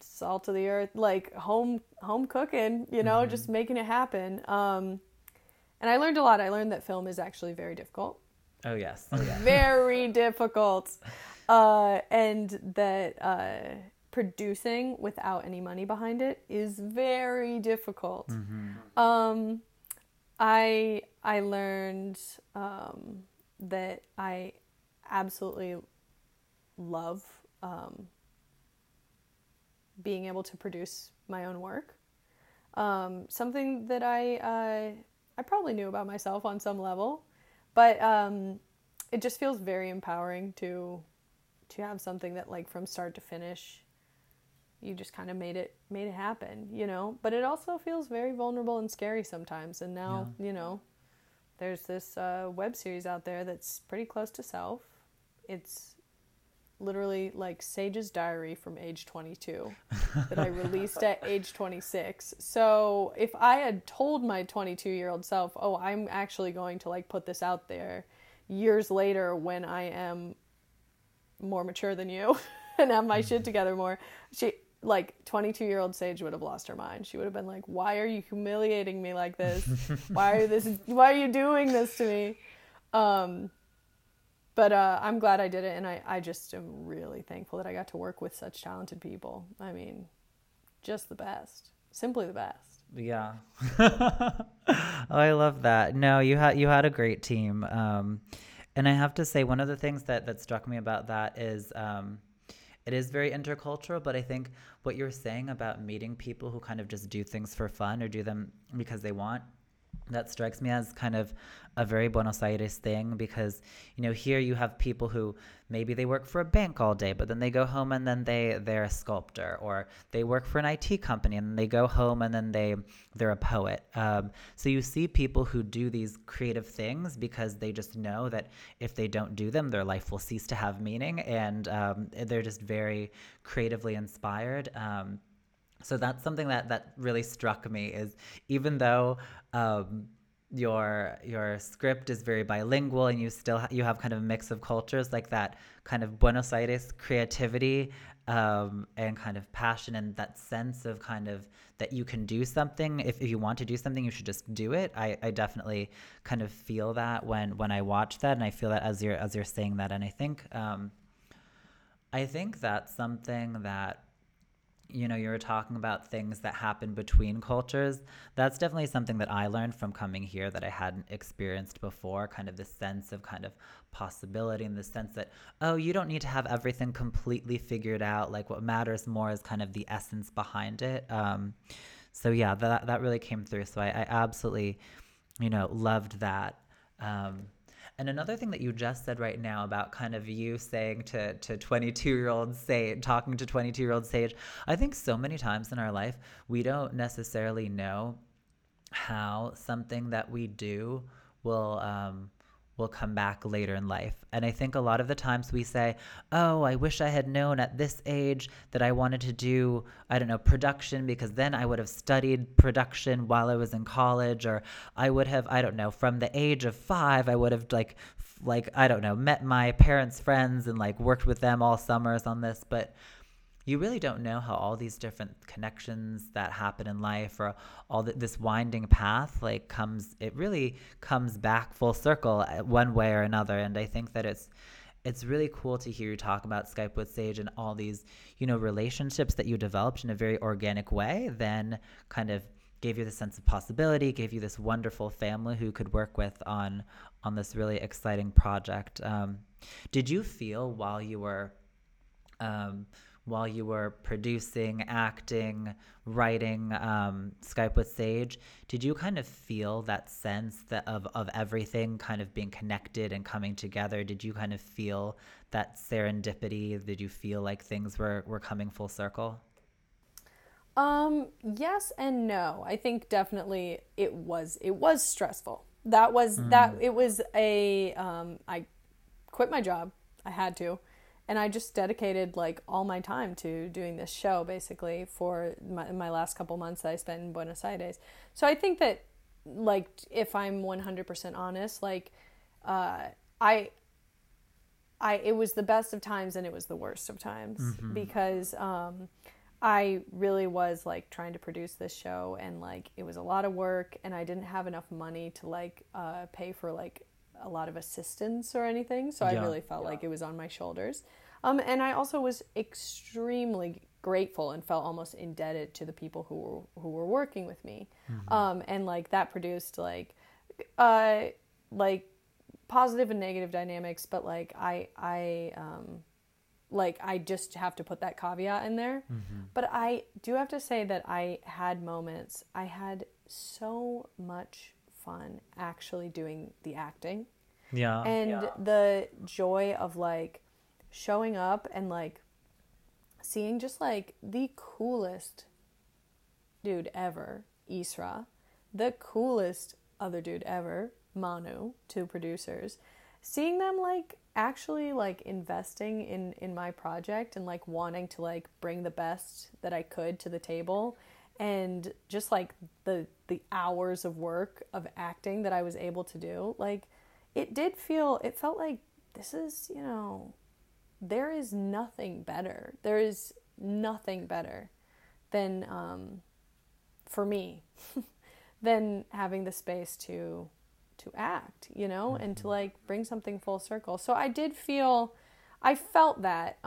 salt of the earth, like home cooking, you know, mm-hmm. just making it happen. And I learned a lot. I learned that film is actually very difficult. Oh, yes. Oh, yeah. Very difficult. And that producing without any money behind it is very difficult. Mm-hmm. I learned that I absolutely love being able to produce my own work. Something that I probably knew about myself on some level, but it just feels very empowering to have something that, like, from start to finish, you just kind of made it happen, you know? But it also feels very vulnerable and scary sometimes. And now, yeah. you know, there's this web series out there that's pretty close to self. It's literally like Sage's Diary from age 22 that I released at age 26. So if I had told my 22-year-old self, oh, I'm actually going to, like, put this out there years later when I am more mature than you and have my shit together more, she... like 22-year-old Sage would have lost her mind. She would have been like, why are you humiliating me like this? Why are you doing this to me? But I'm glad I did it. And I just am really thankful that I got to work with such talented people. I mean, just the best, simply the best. Yeah. Oh, I love that. No, you had a great team. And I have to say, one of the things that struck me about that is, it is very intercultural, but I think what you're saying about meeting people who kind of just do things for fun or do them because they want, that strikes me as kind of a very Buenos Aires thing, because, you know, here you have people who maybe they work for a bank all day, but then they go home and then they're a sculptor, or they work for an IT company and they go home and then they're a poet. So you see people who do these creative things because they just know that if they don't do them, their life will cease to have meaning, and they're just very creatively inspired. So that's something that really struck me, is even though your script is very bilingual and you still you have kind of a mix of cultures, like that kind of Buenos Aires creativity and kind of passion, and that sense of kind of that you can do something. If you want to do something, you should just do it. I definitely kind of feel that when I watch that, and I feel that as you're saying that. And I think that's something that, you know, you were talking about things that happen between cultures. That's definitely something that I learned from coming here that I hadn't experienced before, kind of the sense of kind of possibility, and the sense that, oh, you don't need to have everything completely figured out. Like, what matters more is kind of the essence behind it. So yeah, that really came through. So I absolutely, you know, loved that. And another thing that you just said right now about kind of you saying to 22-year-old Sage, talking to 22-year-old Sage, I think so many times in our life, we don't necessarily know how something that we do will come back later in life. And I think a lot of the times we say, oh, I wish I had known at this age that I wanted to do, I don't know, production, because then I would have studied production while I was in college, or I would have, I don't know, from the age of 5, I would have like I don't know, met my parents' friends and like worked with them all summers on this. But you really don't know how all these different connections that happen in life, or all this winding path, like it really comes back full circle one way or another. And I think that it's really cool to hear you talk about Skype with Sage and all these, you know, relationships that you developed in a very organic way, then kind of gave you the sense of possibility, gave you this wonderful family who could work with on this really exciting project. Did you feel while you were producing, acting, writing Skype with Sage, did you kind of feel that sense of everything kind of being connected and coming together? Did you kind of feel that serendipity? Did you feel like things were coming full circle? Yes and no. I think definitely it was stressful. I quit my job. I had to. And I just dedicated like all my time to doing this show, basically, for my last couple months that I spent in Buenos Aires. So I think that, like, if I'm 100% honest, like, it was the best of times and it was the worst of times, mm-hmm. because I really was like trying to produce this show, and like it was a lot of work, and I didn't have enough money to like pay for like a lot of assistance or anything. So I really felt like it was on my shoulders. And I also was extremely grateful and felt almost indebted to the people who were working with me. Mm-hmm. And like that produced like positive and negative dynamics, but like I just have to put that caveat in there. Mm-hmm. But I do have to say that I had moments. I had so much fun actually doing the acting. Yeah. And the joy of like showing up and like seeing just like the coolest dude ever, Isra, the coolest other dude ever, Manu, two producers, seeing them like actually like investing in my project and like wanting to like bring the best that I could to the table, and just like the hours of work of acting that I was able to do, like it felt like this is, you know, there is nothing better. There is nothing better than for me than having the space to act, you know, mm-hmm. and to like bring something full circle. So I felt that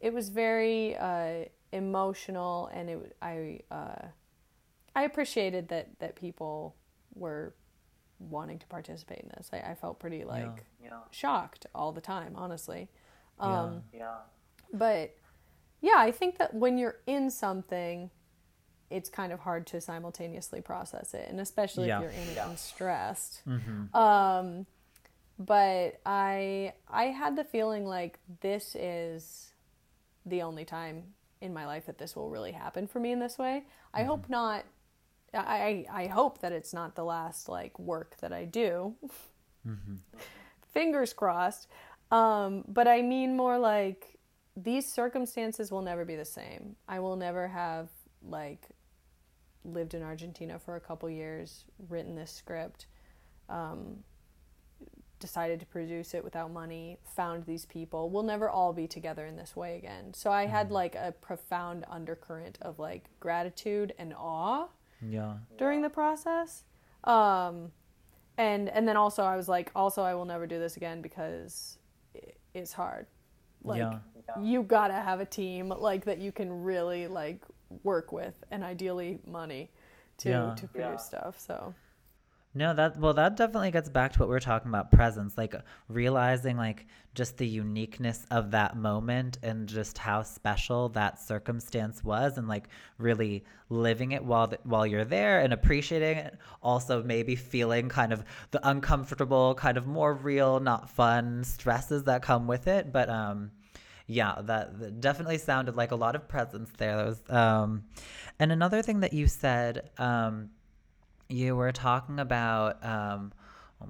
it was very emotional, and I appreciated that people were wanting to participate in this. I felt pretty like shocked all the time, honestly. But yeah, I think that when you're in something, it's kind of hard to simultaneously process it, and especially if you're in it and stressed. Mm-hmm. But I had the feeling like this is the only time in my life that this will really happen for me in this way. Mm-hmm. I hope not. I hope that it's not the last like work that I do. Mm-hmm. Fingers crossed. But I mean more like these circumstances will never be the same. I will never have like lived in Argentina for a couple years, written this script, decided to produce it without money, found these people. We'll never all be together in this way again. So I had like a profound undercurrent of like gratitude and awe during the process. And then also I was like, I will never do this again because it's hard. Like you gotta have a team like that you can really like work with, and ideally money to produce stuff. So no, that definitely gets back to what we were talking about, presence, like realizing like just the uniqueness of that moment and just how special that circumstance was, and like really living it while you're there and appreciating it. Also maybe feeling kind of the uncomfortable, kind of more real, not fun stresses that come with it. But yeah, that definitely sounded like a lot of presence there. That was, and another thing that you said, you were talking about, oh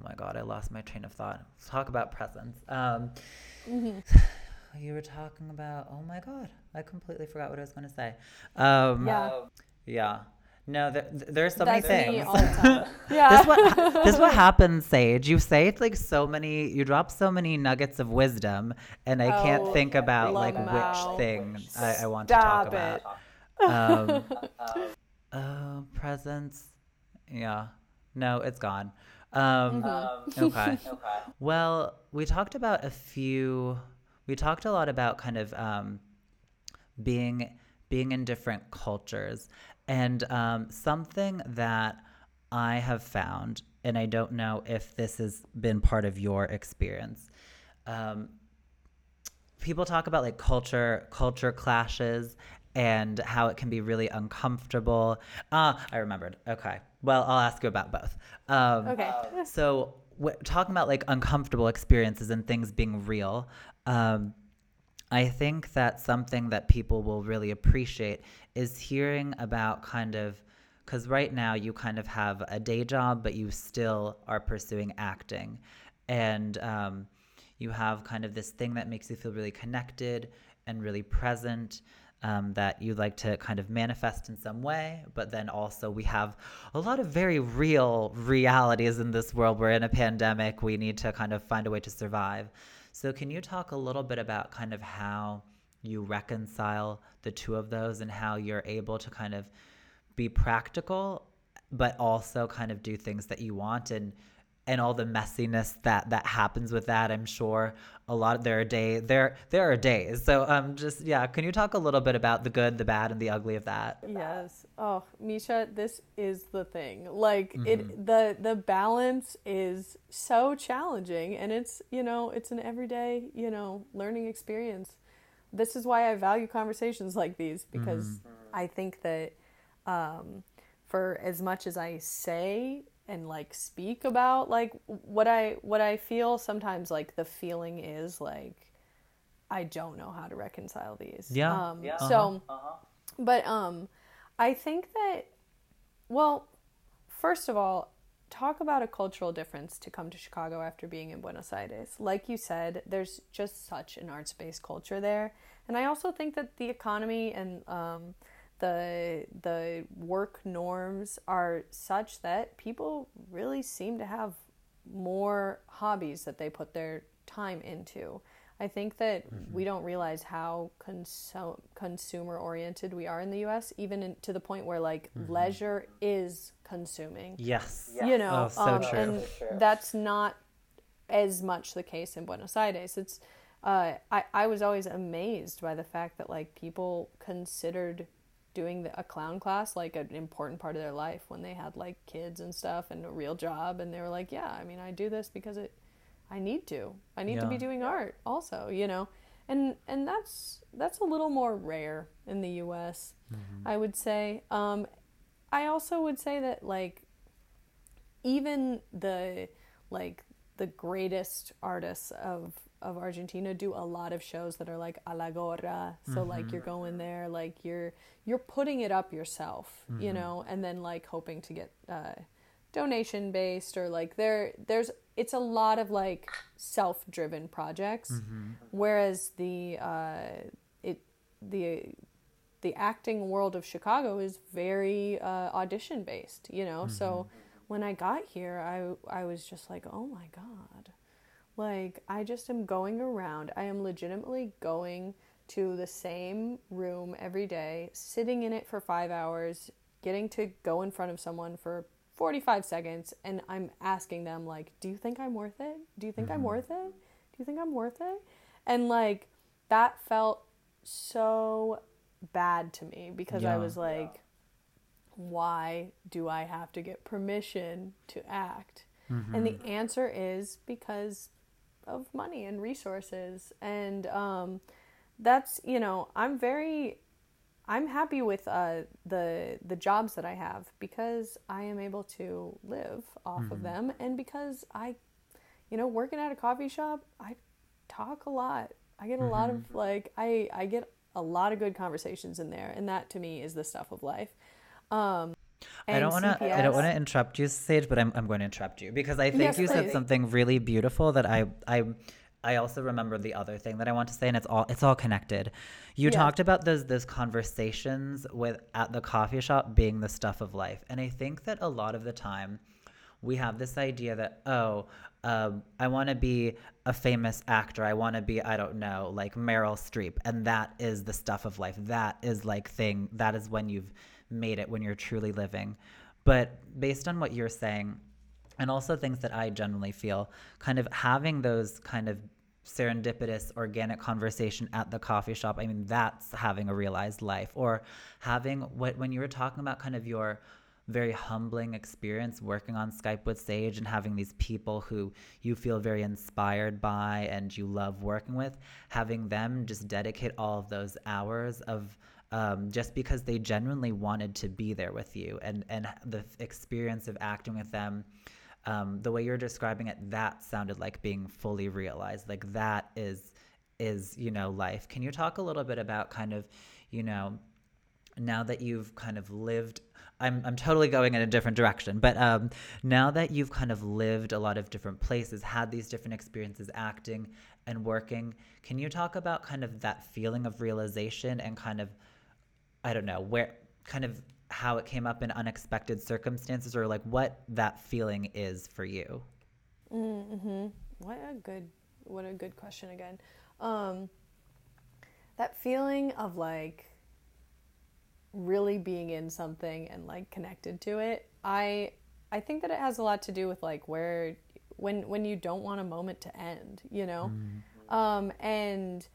my God, I lost my train of thought. Let's talk about presence. Mm-hmm. You were talking about, oh my God, I completely forgot what I was going to say. Yeah. No, there's so that's many things. Me all the time. Yeah. This is what happens, Sage. You say like you drop so many nuggets of wisdom, and I can't think about like which thing I want to talk about. Presence. Yeah. No, it's gone. Mm-hmm. Okay. Well, we talked a lot about kind of being in different cultures. And something that I have found, and I don't know if this has been part of your experience, people talk about like culture clashes and how it can be really uncomfortable. I remembered. Okay. Well, I'll ask you about both. Okay. So talking about like uncomfortable experiences and things being real, I think that something that people will really appreciate is hearing about kind of, because right now you kind of have a day job, but you still are pursuing acting. And you have kind of this thing that makes you feel really connected and really present, that you'd like to kind of manifest in some way. But then also we have a lot of very real realities in this world. We're in a pandemic. We need to kind of find a way to survive. So can you talk a little bit about kind of how you reconcile the two of those and how you're able to kind of be practical, but also kind of do things that you want, and all the messiness that happens with that. I'm sure there are days. So can you talk a little bit about the good, the bad, and the ugly of that? Yes. Oh, Misha, this is the thing. Like mm-hmm. the balance is so challenging, and it's an everyday, learning experience. This is why I value conversations like these, because mm-hmm. I think that for as much as I say and like speak about like what I feel, sometimes like the feeling is like I don't know how to reconcile these. Yeah. But I think that, well, first of all, talk about a cultural difference to come to Chicago after being in Buenos Aires. Like you said, there's just such an arts-based culture there. And I also think that the economy and the work norms are such that people really seem to have more hobbies that they put their time into. I think that mm-hmm. we don't realize how consumer oriented we are in the U.S., even to the point where like mm-hmm. leisure is consuming. Yes. Oh, so true. And that's not as much the case in Buenos Aires. It's I was always amazed by the fact that like people considered doing a clown class like an important part of their life when they had like kids and stuff and a real job, and they were like, yeah, I mean, I do this because I need to be doing art also, and that's a little more rare in the U.S. Mm-hmm. I would say. I also would say that like even the greatest artists of Argentina do a lot of shows that are like a la gorra, so mm-hmm. like you're going there like you're putting it up yourself, mm-hmm. And then like hoping to get donation based, or like there's it's a lot of like self-driven projects, mm-hmm. whereas the acting world of Chicago is very audition based, mm-hmm. So when I got here I was just like, oh my god, like, I just am going around. I am legitimately going to the same room every day, sitting in it for 5 hours, getting to go in front of someone for 45 seconds, and I'm asking them, like, do you think I'm worth it? Do you think I'm worth it? Do you think I'm worth it? And, like, that felt so bad to me because I was like, why do I have to get permission to act? Mm-hmm. And the answer is because of money and resources, and that's I'm happy with the jobs that I have because I am able to live off mm-hmm. of them, and because I working at a coffee shop, I talk a lot, I get a mm-hmm. lot of like I get a lot of good conversations in there, and that to me is the stuff of life. I don't want to interrupt you, Sage, but I'm going to interrupt you because I think you said something really beautiful that I also remember the other thing that I want to say, and it's all connected. You talked about those conversations at the coffee shop being the stuff of life, and I think that a lot of the time we have this idea that I want to be a famous actor. I want to be, I don't know, like Meryl Streep, and that is the stuff of life. That is like thing. That is when you've made it, when you're truly living. But based on what you're saying, and also things that I generally feel, kind of having those kind of serendipitous organic conversation at the coffee shop, I mean, that's having a realized life. Or having when you were talking about kind of your very humbling experience working on Skype with Sage and having these people who you feel very inspired by and you love working with, having them just dedicate all of those hours of just because they genuinely wanted to be there with you, and the experience of acting with them, the way you're describing it, that sounded like being fully realized. Like that is life. Can you talk a little bit about kind of, now that you've kind of lived, I'm totally going in a different direction, but now that you've kind of lived a lot of different places, had these different experiences acting and working, can you talk about kind of that feeling of realization and kind of, I don't know, where kind of how it came up in unexpected circumstances, or like what that feeling is for you? Mm-hmm. What a good question again. that feeling of like really being in something and like connected to it, I think that it has a lot to do with like where when you don't want a moment to end, you know? Mm. And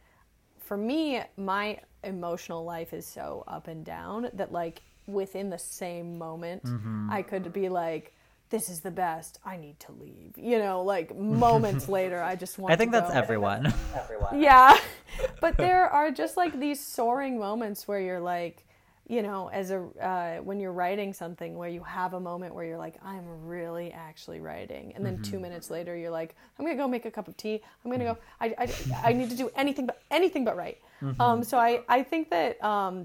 for me, my emotional life is so up and down that like within the same moment, mm-hmm. I could be like, this is the best, I need to leave. You know, like moments later, I just want to I think that's everyone. Yeah. But there are just like these soaring moments where you're like, you know, as a when you're writing something where you have a moment where you're like, I'm really actually writing. And then mm-hmm. 2 minutes later, you're like, I'm going to go make a cup of tea. I'm going to go, I need to do anything but write. Mm-hmm. So I think that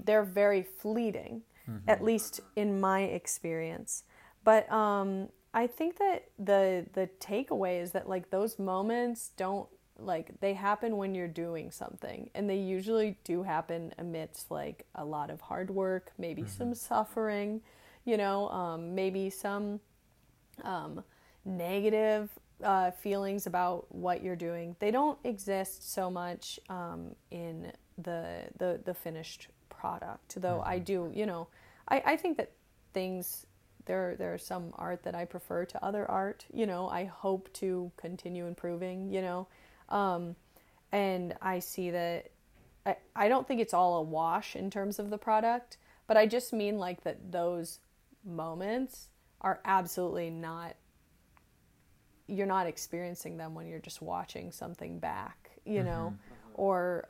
they're very fleeting, mm-hmm. at least in my experience. But I think that the takeaway is that like those moments don't like they happen when you're doing something, and they usually do happen amidst like a lot of hard work, maybe mm-hmm. some suffering, you know, maybe some negative feelings about what you're doing. They don't exist so much in the finished product, though. Mm-hmm. I do, you know, I think that things. There are some art that I prefer to other art, you know, I hope to continue improving, you know, and I see that, I don't think it's all a wash in terms of the product, but I just mean like that those moments are absolutely not, you're not experiencing them when you're just watching something back, you mm-hmm. know, or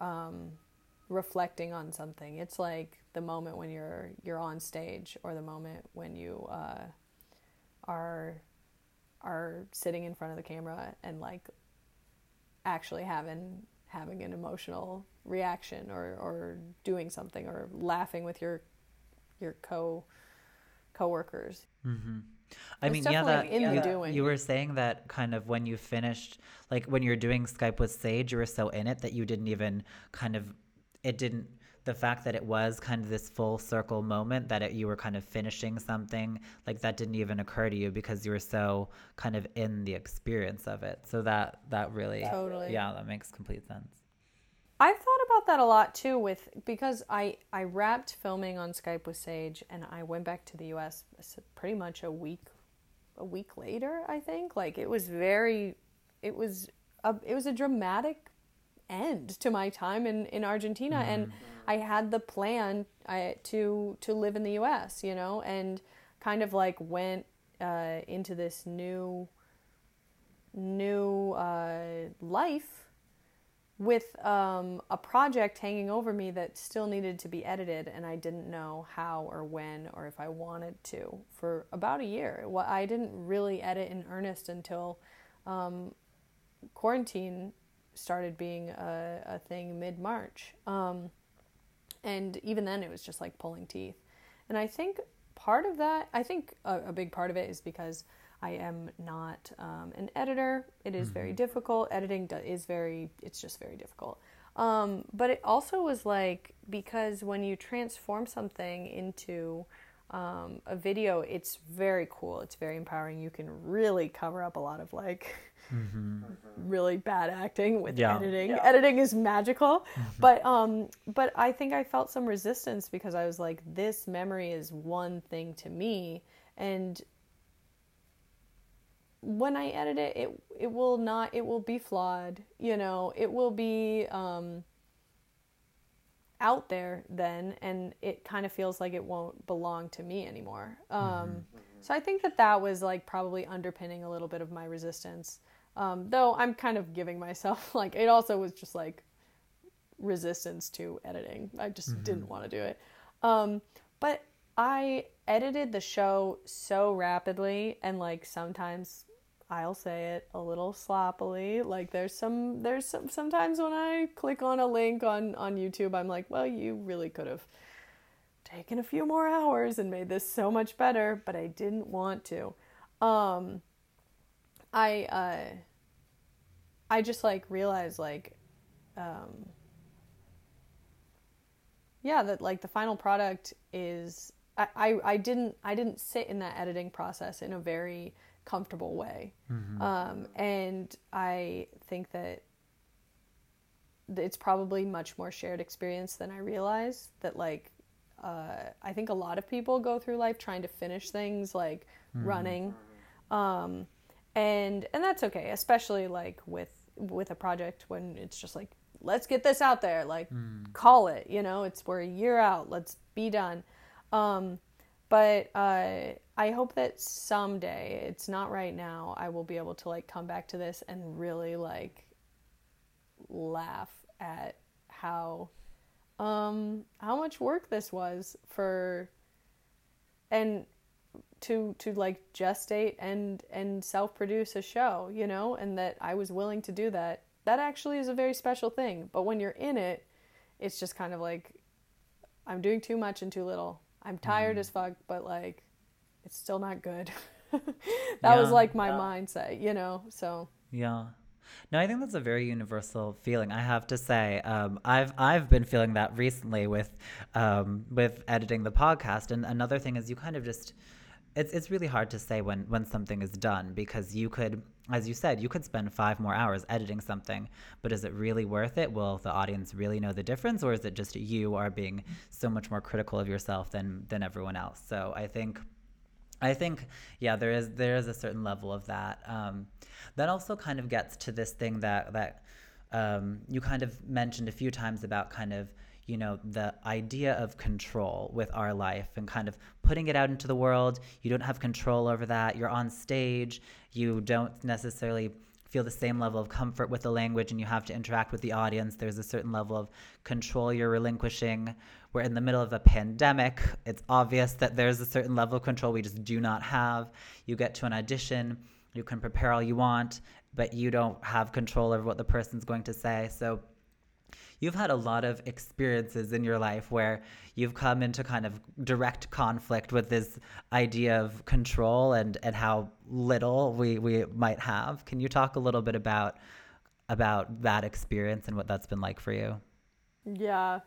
reflecting on something. It's like the moment when you're on stage, or the moment when you are sitting in front of the camera and like actually having an emotional reaction, or doing something, or laughing with your coworkers. Mm-hmm. I mean, yeah, that you were saying that kind of when you finished, like when you're doing Skype with Sage, you were so in it that you didn't even kind of. It didn't, the fact that it was kind of this full circle moment that you were kind of finishing something, like that didn't even occur to you because you were so kind of in the experience of it. So that really, totally. Yeah, that makes complete sense. I've thought about that a lot too because I wrapped filming on Skype with Sage and I went back to the US pretty much a week later, I think. Like it was a dramatic end to my time in Argentina, mm-hmm. and I had the plan to live in the US, you know, and kind of like went into this new life with a project hanging over me that still needed to be edited, and I didn't know how or when or if I wanted to for about a year. Well, I didn't really edit in earnest until quarantine started being a thing mid-March. And even then it was just like pulling teeth. And I think part of that, I think a big part of it is because I am not an editor. It is mm-hmm. very difficult. Editing it's just very difficult. But it also was like, because when you transform something into a video, it's very cool. It's very empowering. You can really cover up a lot of like mm-hmm. really bad acting with editing. Yeah. Editing is magical, mm-hmm. But I think I felt some resistance because I was like, this memory is one thing to me, and when I edit it, it will be flawed. You know, it will be out there then, and it kind of feels like it won't belong to me anymore. Mm-hmm. So I think that was like probably underpinning a little bit of my resistance. Though I'm kind of giving myself like, it also was just like resistance to editing. I just mm-hmm. didn't want to do it. But I edited the show so rapidly, and like sometimes I'll say it a little sloppily. Like there's some sometimes when I click on a link on YouTube, I'm like, well, you really could have taken a few more hours and made this so much better, but I didn't want to. I just like realized like, that like the final product is, I didn't sit in that editing process in a very comfortable way. Mm-hmm. And I think that it's probably much more shared experience than I realize, that like I think a lot of people go through life trying to finish things, like running, and that's okay, especially like with a project when it's just like, let's get this out there, like call it, you know, we're a year out, let's be done. But I hope that someday, it's not right now, I will be able to like come back to this and really like laugh at how much work this was for, and to like gestate and self-produce a show, you know, and that I was willing to do that. That actually is a very special thing. But when you're in it, it's just kind of like, I'm doing too much and too little. I'm tired as fuck, but like, it's still not good. That was like my mindset, you know, so. Yeah. No, I think that's a very universal feeling. I have to say, I've been feeling that recently with editing the podcast. And another thing is, you kind of just, it's really hard to say when something is done, because you could, as you said, you could spend 5 more hours editing something, but is it really worth it? Will the audience really know the difference, or is it just you are being so much more critical of yourself than everyone else? So I think, yeah, there is a certain level of that. That also kind of gets to this thing that you kind of mentioned a few times about kind of, you know, the idea of control with our life and kind of putting it out into the world. You don't have control over that. You're on stage. You don't necessarily feel the same level of comfort with the language, and you have to interact with the audience. There's a certain level of control you're relinquishing. We're in the middle of a pandemic. It's obvious that there's a certain level of control we just do not have. You get to an audition, you can prepare all you want, but you don't have control over what the person's going to say. So you've had a lot of experiences in your life where you've come into kind of direct conflict with this idea of control and how little we might have. Can you talk a little bit about that experience and what that's been like for you? Yeah,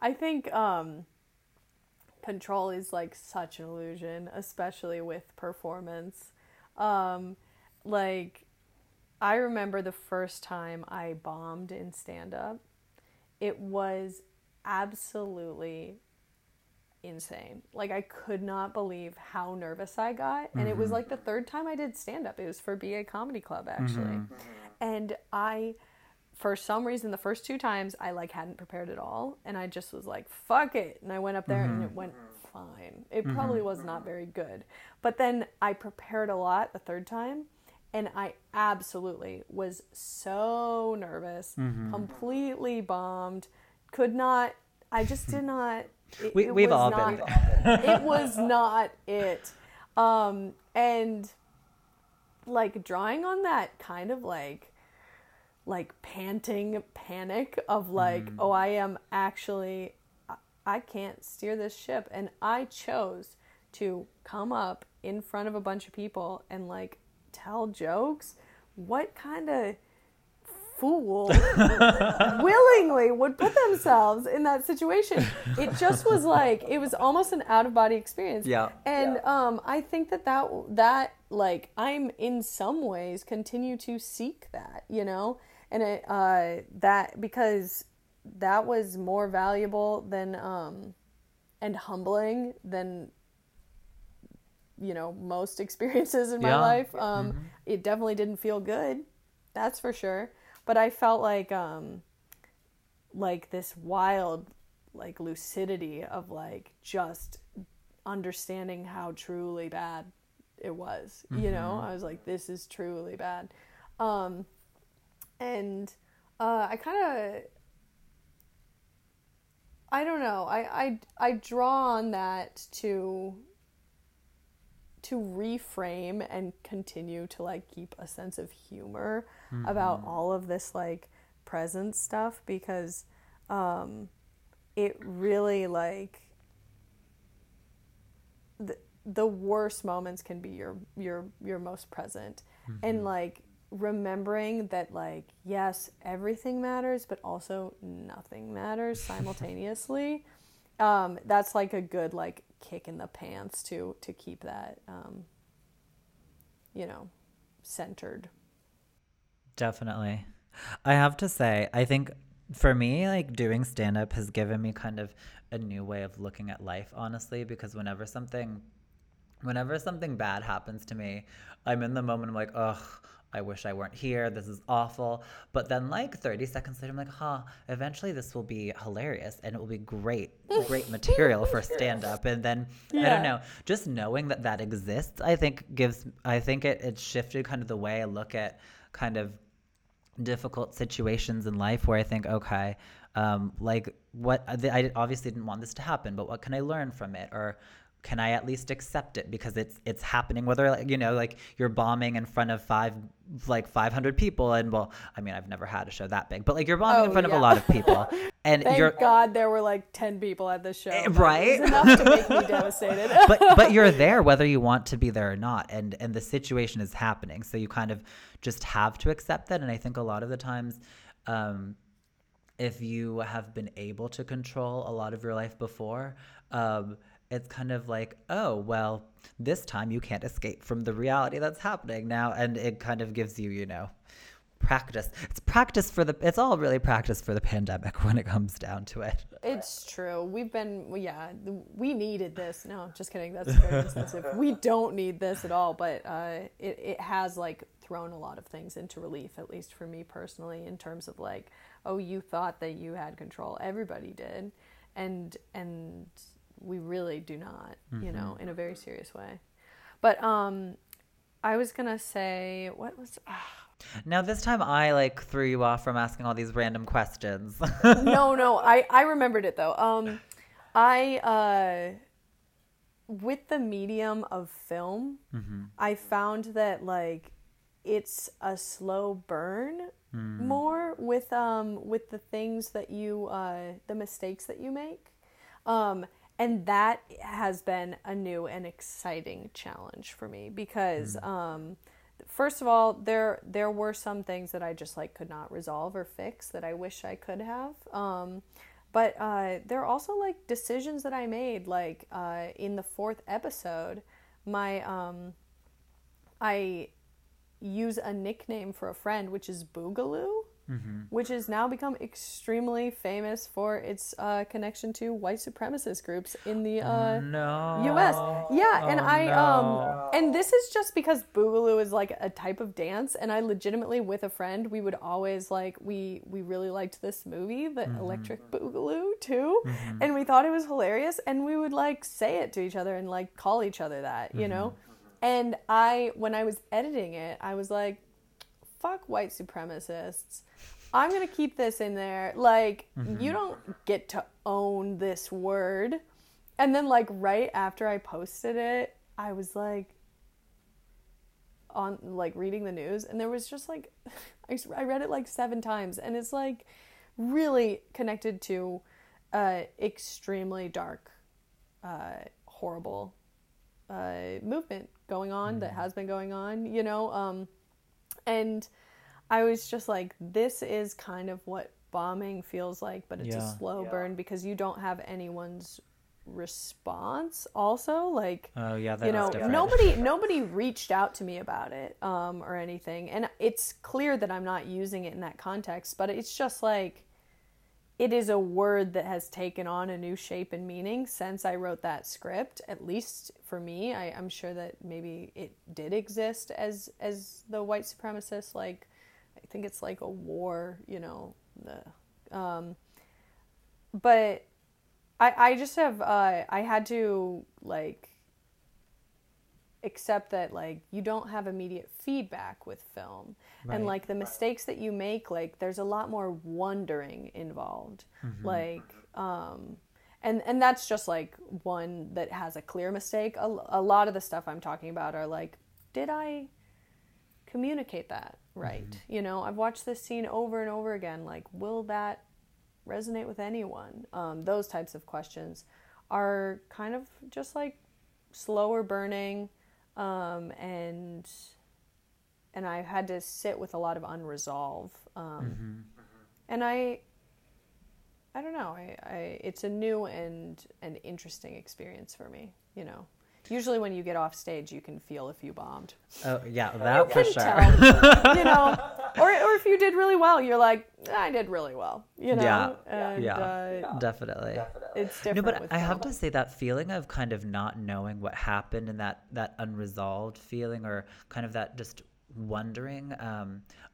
I think control is like such an illusion, especially with performance. Like, I remember the first time I bombed in stand-up. It was absolutely insane. Like, I could not believe how nervous I got. And it was like the third time I did stand-up. It was for BA Comedy Club, actually. And I, for some reason, the first 2 times, I like hadn't prepared at all. And I just was like, fuck it. And I went up there and it went fine. It probably was not very good. But then I prepared a lot the third time. And I absolutely was so nervous, completely bombed, we've all been there. It was not it. And like drawing on that kind of like panting panic of like, oh, I am actually, I can't steer this ship. And I chose to come up in front of a bunch of people and like, tell jokes. What kind of fool willingly would put themselves in that situation? It just was like, it was almost an out-of-body experience. I think that like I'm in some ways continue to seek that, you know, and it that, because that was more valuable than and humbling than, you know, most experiences in my life. It definitely didn't feel good, that's for sure, but I felt like this wild like lucidity of like just understanding how truly bad it was. You know, I was like, this is truly bad. I kind of, I don't know, I draw on that to reframe and continue to like keep a sense of humor about all of this like present stuff, because it really like the worst moments can be your most present, and like remembering that like, yes, everything matters, but also nothing matters simultaneously. That's like a good like kick in the pants to keep that you know, centered. Definitely. I have to say, I think for me, like, doing stand-up has given me kind of a new way of looking at life, honestly, because whenever something bad happens to me, I'm in the moment, I'm like, ugh, I wish I weren't here, this is awful. But then, like, 30 seconds later, I'm like, huh, eventually this will be hilarious and it will be great material for stand-up. And then, yeah. I don't know, just knowing that that exists, I think it shifted kind of the way I look at kind of difficult situations in life, where I think, okay, I obviously didn't want this to happen, but what can I learn from it? Or can I at least accept it because it's happening, whether, you know, like, you're bombing in front of 500 people, and, well, I mean, I've never had a show that big, but, like, you're bombing in front of a lot of people, and thank God there were like 10 people at the show, right? It was enough to make me devastated. but you're there whether you want to be there or not, and the situation is happening, so you kind of just have to accept that. And I think a lot of the times, if you have been able to control a lot of your life before, it's kind of like, oh, well, this time you can't escape from the reality that's happening now. And it kind of gives you, you know, practice. It's all really practice for the pandemic when it comes down to it. It's true. We needed this. No, just kidding. That's very expensive. We don't need this at all. But it has, like, thrown a lot of things into relief, at least for me personally, in terms of, like, oh, you thought that you had control. Everybody did. And we really do not, you know, in a very serious way. But I was going to say, what was... Now, this time I, like, threw you off from asking all these random questions. No, I remembered it, though. With the medium of film, I found that, like, it's a slow burn more with the things that you... the mistakes that you make. And that has been a new and exciting challenge for me because, first of all, there were some things that I just, like, could not resolve or fix that I wish I could have. But there are also, like, decisions that I made, like, in the fourth episode, I use a nickname for a friend, which is Boogaloo. Which has now become extremely famous for its connection to white supremacist groups in the U.S. Yeah, and this is just because Boogaloo is, like, a type of dance, and I legitimately, with a friend, we would always, like, we really liked this movie, the Electric Boogaloo, too, and we thought it was hilarious, and we would, like, say it to each other and, like, call each other that, you know? And when I was editing it, I was like, fuck white supremacists. I'm going to keep this in there. Like, you don't get to own this word. And then, like, right after I posted it, I was, like, on, like, reading the news. And there was just, like, I read it, like, 7 times. And it's, like, really connected to extremely dark, horrible movement going on that has been going on, you know? And I was just like, this is kind of what bombing feels like, but it's a slow burn because you don't have anyone's response also. Like, you know, nobody reached out to me about it or anything. And it's clear that I'm not using it in that context, but it's just like, it is a word that has taken on a new shape and meaning since I wrote that script, at least for me. I'm sure that maybe it did exist as the white supremacist, like, I think it's like a war, you know. But I just have, I had to, like, accept that, like, you don't have immediate feedback with film. Right. And, like, the mistakes that you make, like, there's a lot more wondering involved. Like, and that's just, like, one that has a clear mistake. A lot of the stuff I'm talking about are, like, did I communicate that right? You know, I've watched this scene over and over again. Like, will that resonate with anyone? Those types of questions are kind of just, like, slower burning. And I had to sit with a lot of unresolve. And I don't know. It's a new and an interesting experience for me, you know, Usually when you get off stage, you can feel if you bombed. Oh, yeah, that for sure. Tell, you know, or if you did really well, you're like, I did really well, you know? Yeah, and, definitely. It's different. No, but I have to say that feeling of kind of not knowing what happened and that unresolved feeling or kind of that just wondering,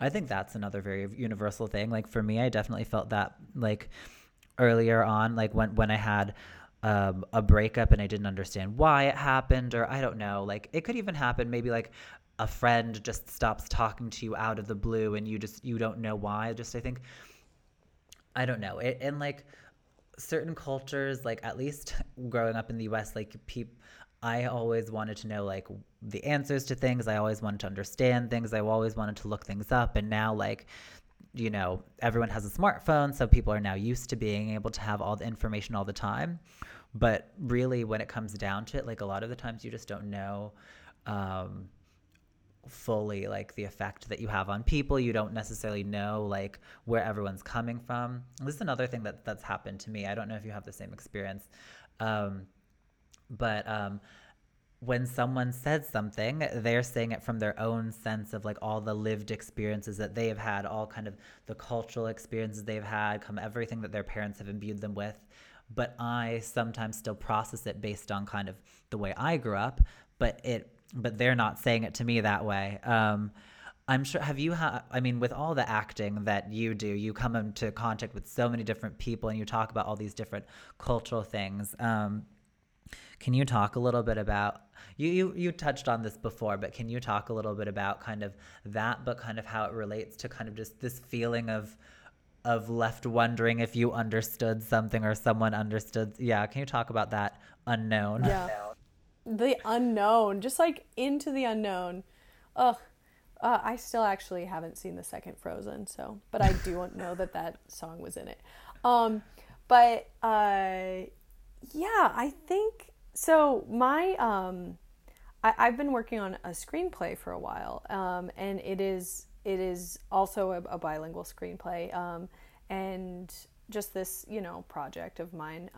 I think that's another very universal thing. Like for me, I definitely felt that like earlier on, like when I had a breakup and I didn't understand why it happened, or I don't know, like it could even happen maybe like a friend just stops talking to you out of the blue and you don't know why. Just I think, I don't know, it, and like certain cultures, like at least growing up in the US, like I always wanted to know like the answers to things. I always wanted to understand things. I always wanted to look things up. And now like, you know, everyone has a smartphone, so people are now used to being able to have all the information all the time. But really when it comes down to it, like a lot of the times you just don't know fully like the effect that you have on people. You don't necessarily know like where everyone's coming from. This is another thing that's happened to me. I don't know if you have the same experience. When someone says something, they're saying it from their own sense of like all the lived experiences that they have had, all kind of the cultural experiences they've had, come everything that their parents have imbued them with. But I sometimes still process it based on kind of the way I grew up, but they're not saying it to me that way. I'm sure, with all the acting that you do, you come into contact with so many different people and you talk about all these different cultural things. Can you talk a little bit about, you touched on this before, but can you talk a little bit about kind of that, but kind of how it relates to kind of just this feeling of left wondering if you understood something or someone understood? Yeah, can you talk about that unknown? Yeah, the unknown, just like into the unknown. Ugh. I still actually haven't seen the second Frozen, so, but I do know that song was in it. Yeah, I think so. My I've been working on a screenplay for a while, and it is also a bilingual screenplay, and just this, you know, project of mine.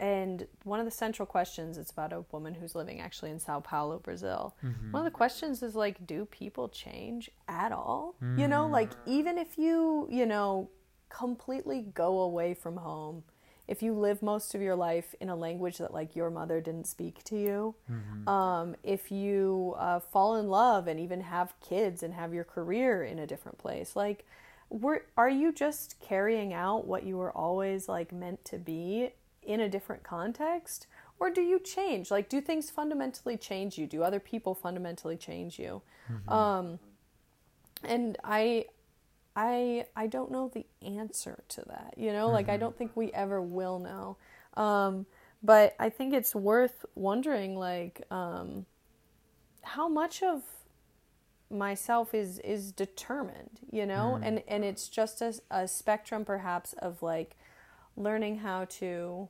And one of the central questions, it's about a woman who's living actually in Sao Paulo, Brazil. Mm-hmm. One of the questions is like, do people change at all? Mm. You know, like even if you know completely go away from home. If you live most of your life in a language that like your mother didn't speak to you, mm-hmm. If you fall in love and even have kids and have your career in a different place, like are you just carrying out what you were always like meant to be in a different context? Or do you change? Like, do things fundamentally change you? Do other people fundamentally change you? Mm-hmm. And I don't know the answer to that, you know, like I don't think we ever will know. But I think it's worth wondering, like, how much of myself is determined, you know, and it's just a spectrum perhaps of like learning how to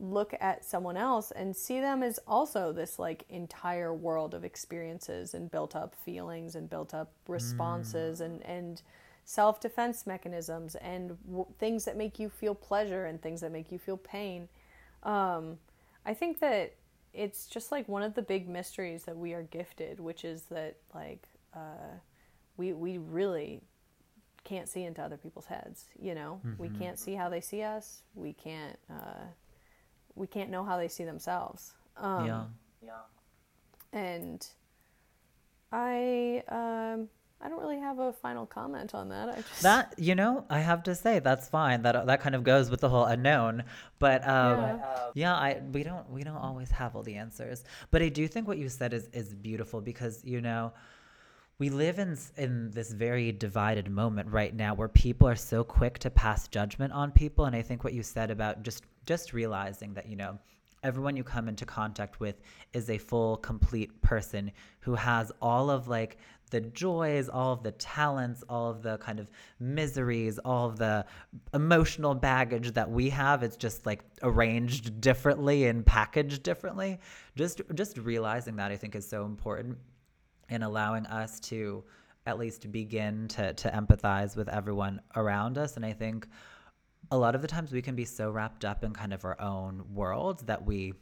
look at someone else and see them as also this like entire world of experiences and built up feelings and built up responses and self-defense mechanisms and things that make you feel pleasure and things that make you feel pain. I think that it's just like one of the big mysteries that we are gifted, which is that like we really can't see into other people's heads, you know. Mm-hmm. We can't see how they see us. We can't we can't know how they see themselves. Yeah. And I don't really have a final comment on that. I have to say that's fine. That kind of goes with the whole unknown. But we don't always have all the answers. But I do think what you said is beautiful because, you know, we live in this very divided moment right now where people are so quick to pass judgment on people. And I think what you said about just realizing that, you know, everyone you come into contact with is a full, complete person who has all of like the joys, all of the talents, all of the kind of miseries, all of the emotional baggage that we have. It's just like arranged differently and packaged differently. Just realizing that I think is so important. And allowing us to at least begin to empathize with everyone around us. And I think a lot of the times we can be so wrapped up in kind of our own world that we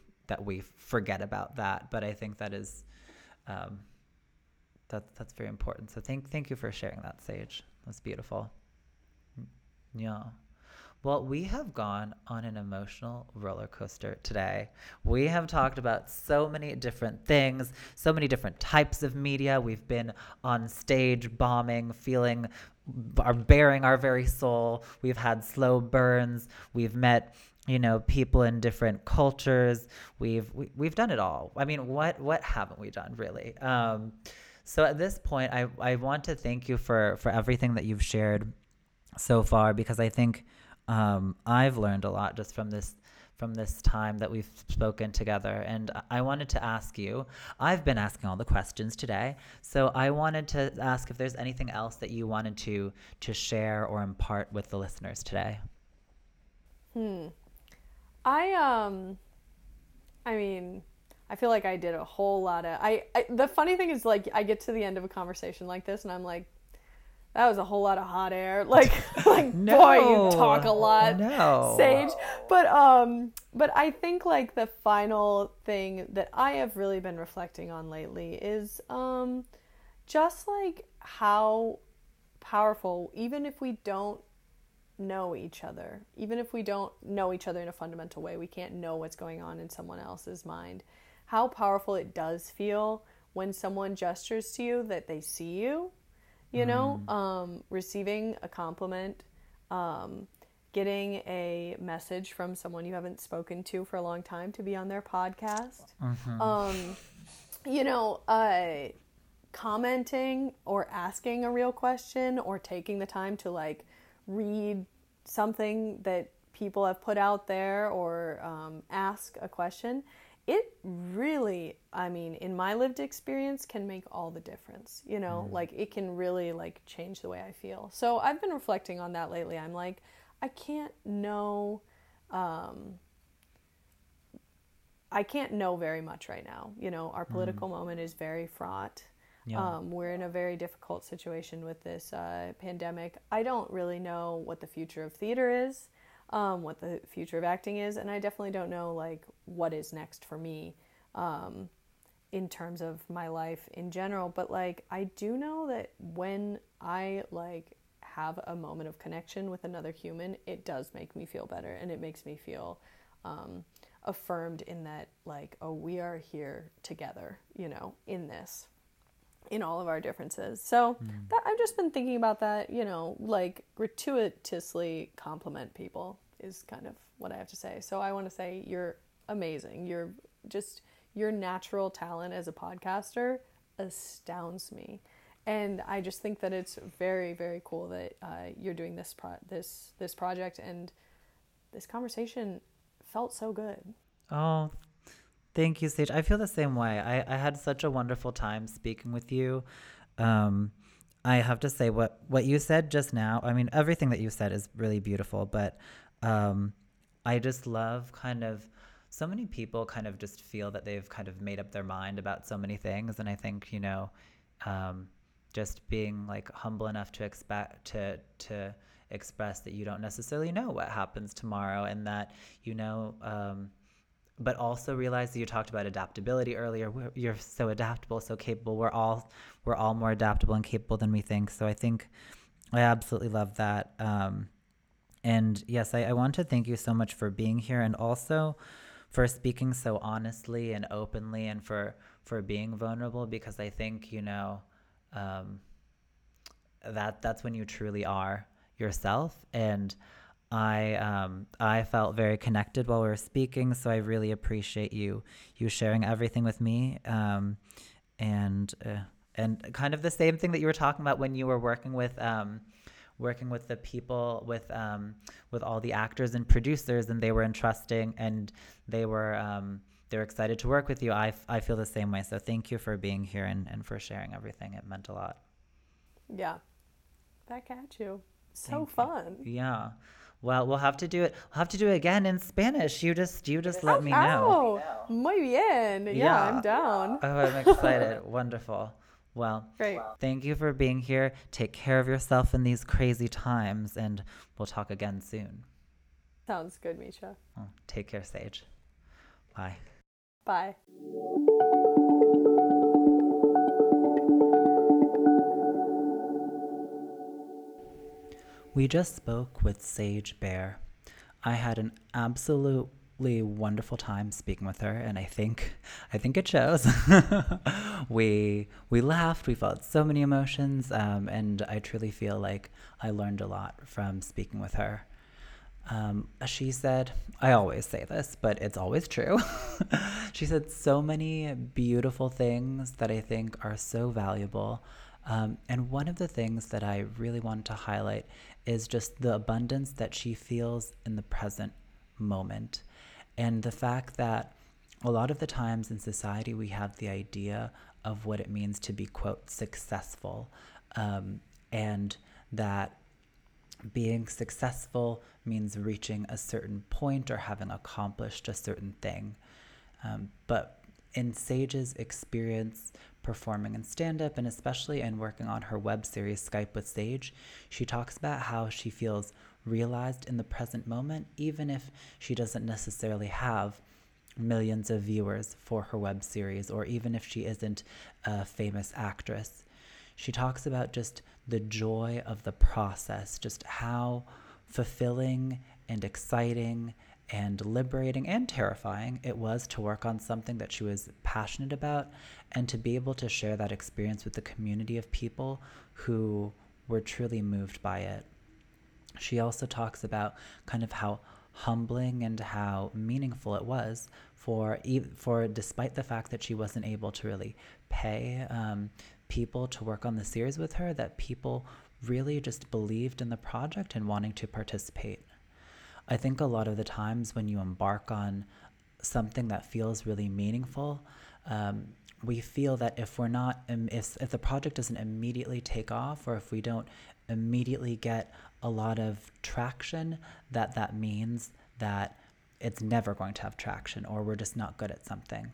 forget about that. But I think that is that's very important. So thank you for sharing that, Sage. That's beautiful. Yeah. Well, we have gone on an emotional roller coaster today. We have talked about so many different things, so many different types of media. We've been on stage bombing, feeling, bearing our very soul. We've had slow burns. We've met, you know, people in different cultures. We've done it all. I mean, what haven't we done, really? So at this point, I want to thank you for everything that you've shared so far, because I think I've learned a lot just from this time that we've spoken together. And I wanted to ask you, I've been asking all the questions today, so I wanted to ask if there's anything else that you wanted to share or impart with the listeners today. I mean, I feel like I did a whole lot of, the funny thing is, like, I get to the end of a conversation like this and I'm like, that was a whole lot of hot air. Like no. Boy, you talk a lot, no. Sage. But I think, like, the final thing that I have really been reflecting on lately is just, like, how powerful, even if we don't know each other, even if we don't know each other in a fundamental way, we can't know what's going on in someone else's mind, how powerful it does feel when someone gestures to you that they see you. You know, receiving a compliment, getting a message from someone you haven't spoken to for a long time to be on their podcast, you know, commenting or asking a real question or taking the time to, like, read something that people have put out there or ask a question. It really, I mean, in my lived experience, can make all the difference, you know, like, it can really, like, change the way I feel. So I've been reflecting on that lately. I'm like, I can't know very much right now. You know, our political moment is very fraught. Yeah. We're in a very difficult situation with this pandemic. I don't really know what the future of theater is. What the future of acting is, and I definitely don't know, like, what is next for me in terms of my life in general, but, like, I do know that when I, like, have a moment of connection with another human, it does make me feel better, and it makes me feel affirmed in that, like, oh, we are here together, you know, in this, in all of our differences. So that, I've just been thinking about that, you know, like, gratuitously compliment people is kind of what I have to say. So I want to say you're amazing. You're just, your natural talent as a podcaster astounds me. And I just think that it's very, very cool that you're doing this this project, and this conversation felt so good. Oh, thank you, Sage. I feel the same way. I had such a wonderful time speaking with you. I have to say, what you said just now, I mean, everything that you said is really beautiful, but I just love kind of, so many people kind of just feel that they've kind of made up their mind about so many things. And I think, you know, just being, like, humble enough to expect to express that you don't necessarily know what happens tomorrow, and that, you know, but also realize that, you talked about adaptability earlier. You're so adaptable, so capable. We're all more adaptable and capable than we think. So I think I absolutely love that. And yes, I want to thank you so much for being here, and also for speaking so honestly and openly, and for being vulnerable, because I think, you know, that's when you truly are yourself. And I felt very connected while we were speaking, so I really appreciate you sharing everything with me, and kind of the same thing that you were talking about when you were working with the people with all the actors and producers, and they were entrusting, and they're excited to work with you. I feel the same way, so thank you for being here and for sharing everything. It meant a lot. Yeah, back at you. So fun. Yeah. Well, we'll have to do it. We'll have to do it again in Spanish. You just let me know. Oh, muy bien. Yeah, I'm down. Oh, I'm excited. Wonderful. Well, great. Thank you for being here. Take care of yourself in these crazy times, and we'll talk again soon. Sounds good, Misha. Oh, take care, Sage. Bye. Bye. We just spoke with Sage Bear. I had an absolutely wonderful time speaking with her, and I think it shows. We laughed, we felt so many emotions, and I truly feel like I learned a lot from speaking with her. She said, I always say this, but it's always true. She said so many beautiful things that I think are so valuable. And one of the things that I really wanted to highlight is just the abundance that she feels in the present moment. And the fact that a lot of the times in society, we have the idea of what it means to be, quote, successful, and that being successful means reaching a certain point or having accomplished a certain thing. But in Sage's experience performing in stand-up, and especially in working on her web series Skype with Sage, she talks about how she feels realized in the present moment, even if she doesn't necessarily have millions of viewers for her web series, or even if she isn't a famous actress. She talks about just the joy of the process, just how fulfilling and exciting and liberating and terrifying it was to work on something that she was passionate about, and to be able to share that experience with the community of people who were truly moved by it. She also talks about kind of how humbling and how meaningful it was for despite the fact that she wasn't able to really pay people to work on the series with her, that people really just believed in the project and wanting to participate. I think a lot of the times when you embark on something that feels really meaningful, we feel that if the project doesn't immediately take off, or if we don't immediately get a lot of traction, that means that it's never going to have traction, or we're just not good at something.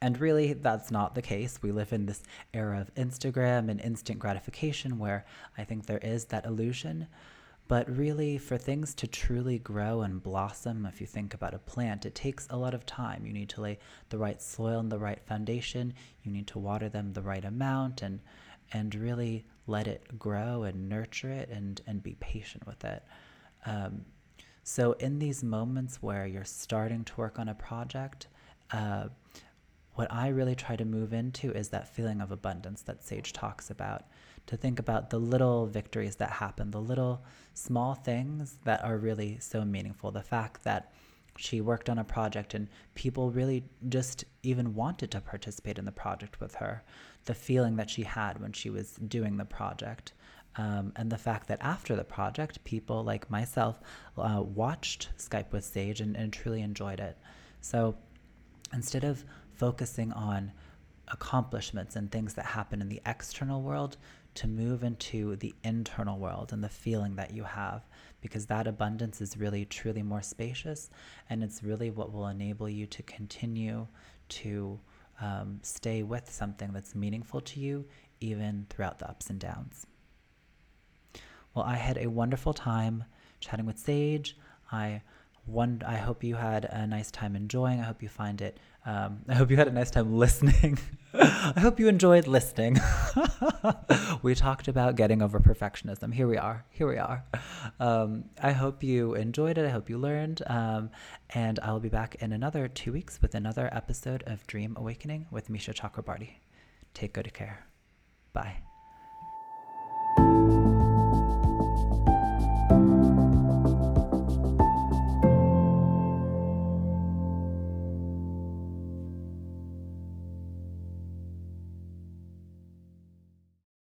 And really, that's not the case. We live in this era of Instagram and instant gratification, where I think there is that illusion. But really, for things to truly grow and blossom, if you think about a plant, it takes a lot of time. You need to lay the right soil and the right foundation. You need to water them the right amount and really let it grow and nurture it and be patient with it. So in these moments where you're starting to work on a project, what I really try to move into is that feeling of abundance that Sage talks about, to think about the little victories that happen, the little small things that are really so meaningful. The fact that she worked on a project and people really just even wanted to participate in the project with her, the feeling that she had when she was doing the project, and the fact that after the project, people like myself watched Skype with Sage and truly enjoyed it. So instead of focusing on accomplishments and things that happen in the external world, to move into the internal world and the feeling that you have, because that abundance is really truly more spacious, and it's really what will enable you to continue to stay with something that's meaningful to you, even throughout the ups and downs. Well, I had a wonderful time chatting with Sage. I hope you had a nice time enjoying. I hope you had a nice time listening. I hope you enjoyed listening. We talked about getting over perfectionism. Here we are. I hope you enjoyed it. I hope you learned. And I'll be back in another 2 weeks with another episode of Dream Awakening with Misha Chakrabarti. Take good care. Bye.